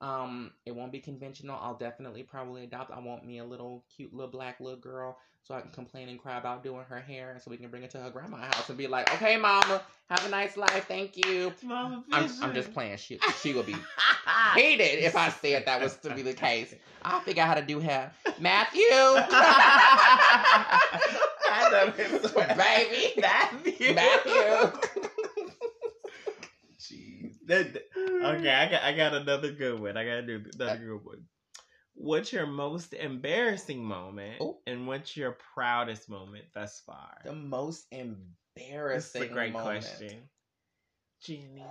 Um, it won't be conventional. I'll definitely probably adopt. I want me a little cute little black little girl so I can complain and cry about doing her hair so we can bring it to her grandma's house and be like, okay, mama, have a nice life. Thank you. Mama, I'm, I'm just playing. She, she would be hated if I said that was to be the case. I'll figure out how to do hair. Matthew. I love him. Baby. Matthew. Matthew. Okay, I got I got another good one. I got another good one. What's your most embarrassing moment, Ooh. And what's your proudest moment thus far? The most embarrassing. That's a great moment. Question, Jenny.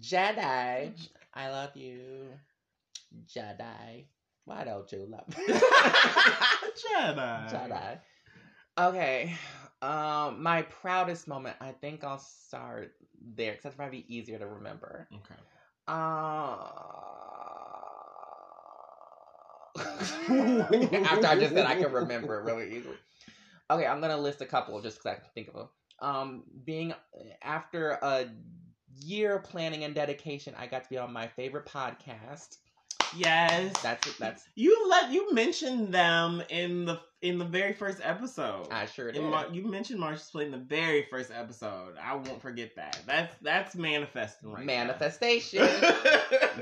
Jedi, I love you, Jedi. Why don't you love me, Jedi? Jedi. Okay. Um, my proudest moment. I think I'll start there because that's probably easier to remember. Okay. Uh... After I just said I can remember it really easily. Okay, I'm gonna list a couple just because I can think of them. Um, being after a year of planning and dedication, I got to be on my favorite podcast. Yes, that's it. That's you. Let you mentioned them in the in the very first episode. I sure did. Mar- you mentioned Marcia's Split in the very first episode. I won't forget that. That's that's manifesting right Manifestation. Now.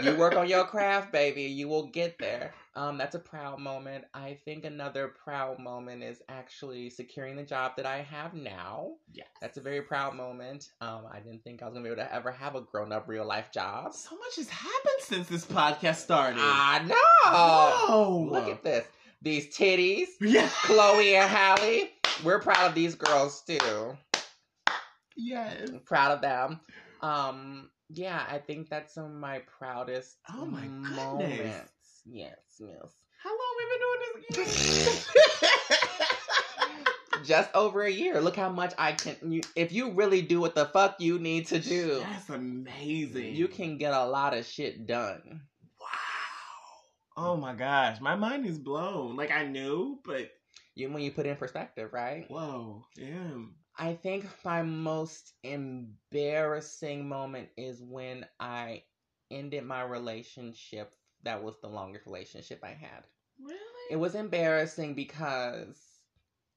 You work on your craft, baby. You will get there. Um, that's a proud moment. I think another proud moment is actually securing the job that I have now. Yes. That's a very proud moment. Um, I didn't think I was going to be able to ever have a grown-up real-life job. So much has happened since this podcast started. I know. Whoa. Look at this. These titties. Yes. Chloe and Halle. We're proud of these girls, too. Yes. I'm proud of them. Um, yeah, I think that's some of my proudest oh my moments. Goodness. Yes, yes. How long we been doing this again? Just over a year. Look how much I can... You, if you really do what the fuck you need to do... That's amazing. You can get a lot of shit done. Wow. Oh my gosh. My mind is blown. Like, I knew, but... You, when you put it in perspective, right? Whoa. Damn. I think my most embarrassing moment is when I ended my relationship. That was the longest relationship I had. Really? It was embarrassing because...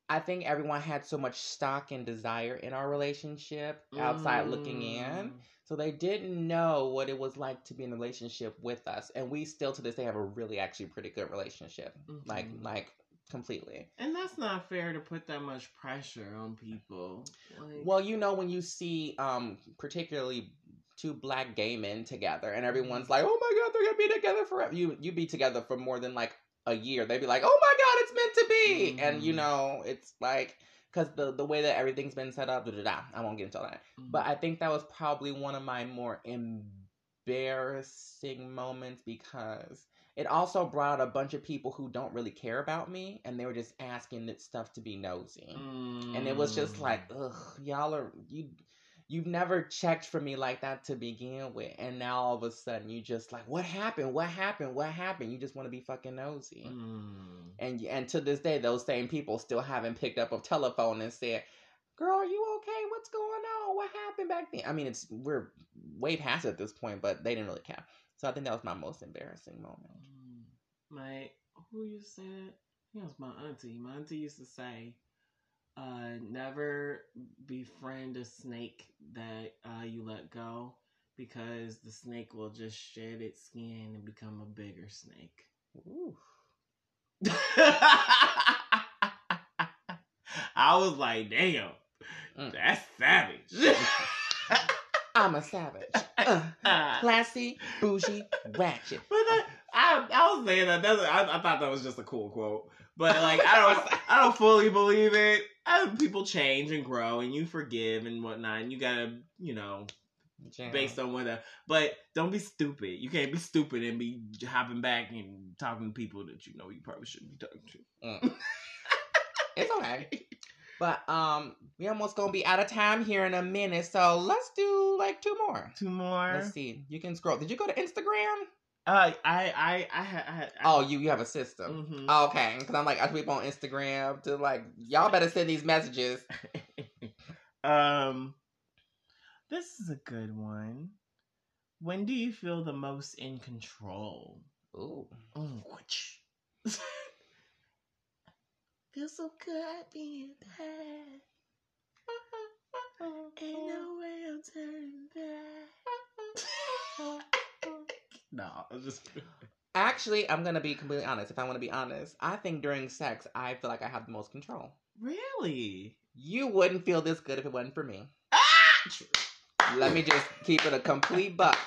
I think everyone had so much stock and desire in our relationship, outside mm. looking in. So they didn't know what it was like to be in a relationship with us. And we still, to this day, have a really actually pretty good relationship. Mm-hmm. Like, like completely. And that's not fair to put that much pressure on people. Like... Well, you know, when you see um, particularly two black gay men together and everyone's like, oh my God, they're going to be together forever. You, you'd be together for more than like a year. They'd be like, oh my God. It's meant to be. Mm-hmm. And you know, it's like, because the the way that everything's been set up, da, da, da, I won't get into all that. Mm-hmm. But I think that was probably one of my more embarrassing moments because it also brought out a bunch of people who don't really care about me, and they were just asking that stuff to be nosy. Mm-hmm. And it was just like, ugh, y'all are you you've never checked for me like that to begin with, and now all of a sudden you just like, what happened? What happened? What happened? You just want to be fucking nosy. Mm. And and to this day, those same people still haven't picked up a telephone and said, "Girl, are you okay? What's going on? What happened back then?" I mean, it's we're way past at this point, but they didn't really care. So I think that was my most embarrassing moment. Mm. My who used to say that? I think it was my auntie. My auntie used to say, Uh, never befriend a snake that uh, you let go, because the snake will just shed its skin and become a bigger snake. Ooh. I was like, damn, mm. that's savage. I'm a savage. Uh, classy, bougie, ratchet. But that, I, I was saying that. That's, I, I thought that was just a cool quote. But like, I don't, I don't fully believe it. I, people change and grow, and you forgive and whatnot. And you gotta, you know, Jam. based on what. But don't be stupid. You can't be stupid and be hopping back and talking to people that you know you probably shouldn't be talking to. Mm. It's okay. But um, we almost gonna be out of time here in a minute, so let's do like two more. Two more. Let's see. You can scroll. Did you go to Instagram? Uh, I, I, I, I, I Oh, you, you have a system. Mm-hmm. Oh, okay, because I'm like, I tweet on Instagram to like, y'all better send these messages. um, this is a good one. When do you feel the most in control? Ooh. Mm, which. Feel so good being bad. Ain't no way I'm turning back. No, I'm just actually, I'm gonna be completely honest. If I want to be honest, I think during sex, I feel like I have the most control. Really? You wouldn't feel this good if it wasn't for me. Ah! Let me just keep it a complete buck.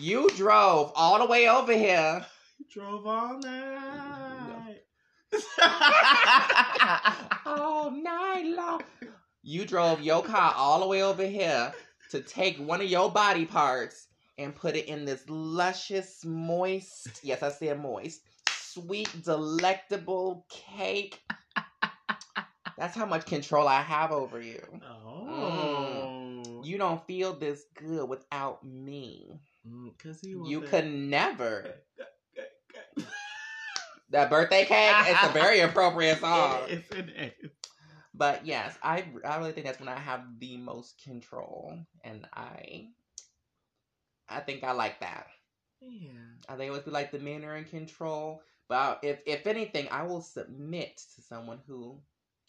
You drove all the way over here. You drove all night. All night long. You drove your car all the way over here to take one of your body parts and put it in this luscious, moist, yes, I said moist, sweet, delectable cake. That's how much control I have over you. Oh. Mm. You don't feel this good without me. Mm, 'cause he won't you that. Could never. That birthday cake, it's a very appropriate song. It is, it is. But yes, I I really think that's when I have the most control. And I I think I like that. Yeah. I think it would be like the men are in control. But I, if, if anything, I will submit to someone who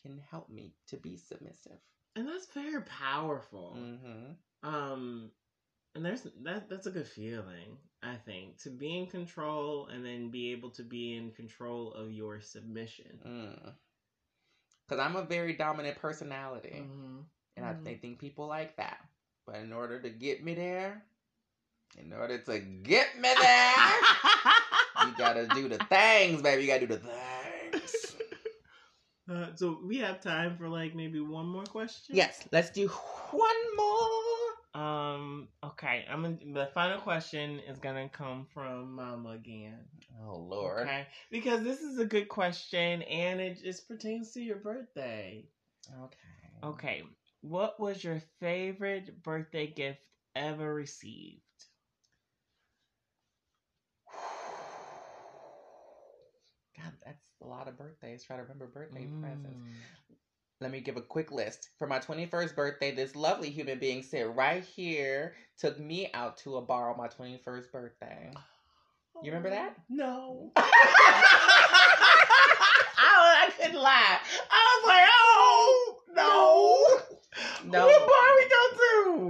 can help me to be submissive. And that's very powerful. Mm-hmm. Um, and there's that that's a good feeling. I think, to be in control and then be able to be in control of your submission. Mm. Because I'm a very dominant personality. Mm-hmm. And mm-hmm. I think people like that. But in order to get me there, in order to get me there, you got to do the things, baby. You got to do the things. Uh, so we have time for like maybe one more question? Yes. Let's do one more. Um. Okay. I'm gonna, the final question is gonna come from Mama again. Oh Lord. Okay. Because this is a good question, and it just pertains to your birthday. Okay. Okay. What was your favorite birthday gift ever received? God, that's a lot of birthdays. Try to remember birthday mm. presents. Let me give a quick list. For my twenty-first birthday, this lovely human being sat right here, took me out to a bar on my twenty-first birthday. Oh, you remember that? No. I, I couldn't lie. I was like, oh, no. No. What bar we go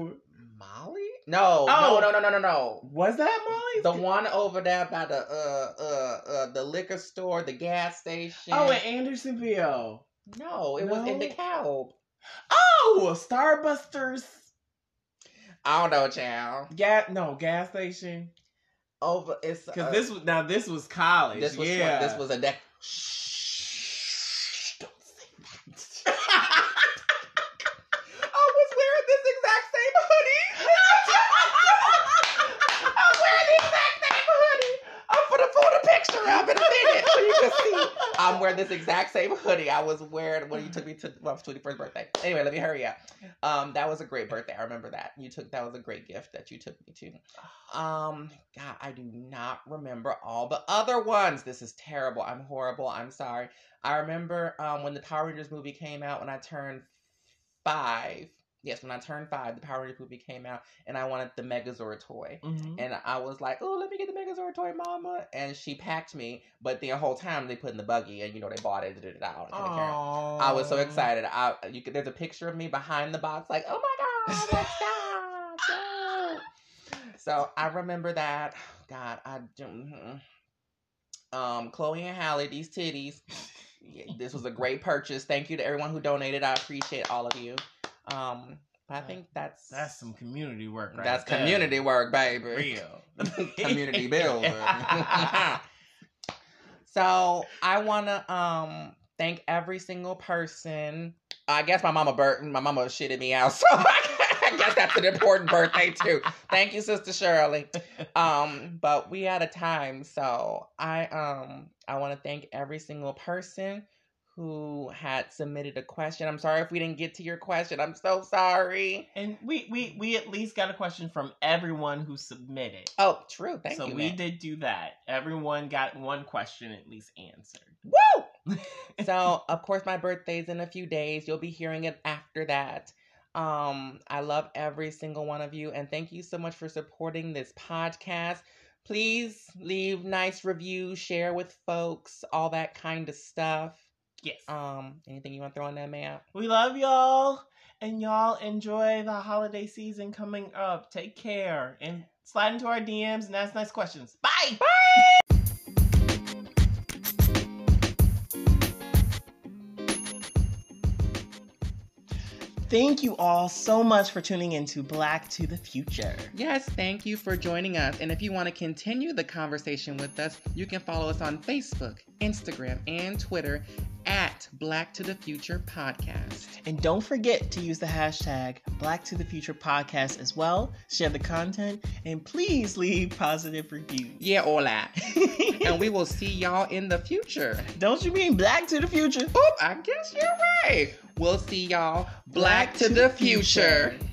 to? Molly? No. Oh. No, no, no, no, no, no. Was that Molly's? The one over there by the, uh, uh, uh, the liquor store, the gas station. Oh, in Andersonville. No, it no. was in the cow. Oh, Starbusters. I don't know, child. Yeah, no gas station. Over it's because this was now this was college. This was yeah. This was a day. Shh, don't say that. I was wearing this exact same hoodie. I was wearing the exact same hoodie. I'm gonna put a picture up in a minute so you can see. I'm wearing this exact same hoodie I was wearing when you took me to my twenty-first birthday. Anyway, let me hurry up. Um, that was a great birthday. I remember that. You took that was a great gift that you took me to. Um, God, I do not remember all the other ones. This is terrible. I'm horrible. I'm sorry. I remember um when the Power Rangers movie came out when I turned five. Yes, when I turned five, the Power Rangers movie came out, and I wanted the Megazord toy. Mm-hmm. And I was like, oh, let me get the Megazord toy, Mama. And she packed me, but the whole time they put in the buggy, and, you know, they bought it, did it out. I was so excited. I, you could, there's a picture of me behind the box, like, oh, my God, that's God. So I remember that. God, I do. Um, Chloe and Halle, these titties. Yeah, this was a great purchase. Thank you to everyone who donated. I appreciate all of you. Um, I think that's that's some community work, right? That's there. Community work, baby. Real community building. So I want to um thank every single person. I guess my mama Burton, my mama shitted me out, so I guess that's an important birthday too. Thank you, Sister Shirley. Um, but we out of time, so I um I want to thank every single person who had submitted a question. I'm sorry if we didn't get to your question. I'm so sorry. And we we we at least got a question from everyone who submitted. Oh, true. Thank so you. So we Matt. did do that. Everyone got one question at least answered. Woo! So, of course, my birthday's in a few days. You'll be hearing it after that. Um, I love every single one of you. And thank you so much for supporting this podcast. Please leave nice reviews, share with folks, all that kind of stuff. Yes. Um, anything you want to throw in there, ma'am? We love y'all. And y'all enjoy the holiday season coming up. Take care. And slide into our D Ms and ask nice questions. Bye! Bye! Thank you all so much for tuning into Black to the Future. Yes, thank you for joining us. And if you want to continue the conversation with us, you can follow us on Facebook, Instagram, and Twitter at Black to the Future Podcast. And don't forget to use the hashtag Black to the Future Podcast as well. Share the content and please leave positive reviews. Yeah, all that. And we will see y'all in the future. Don't you mean Black to the Future? Oh, I guess you're right. We'll see y'all. Black, Black to, to the, the future. future.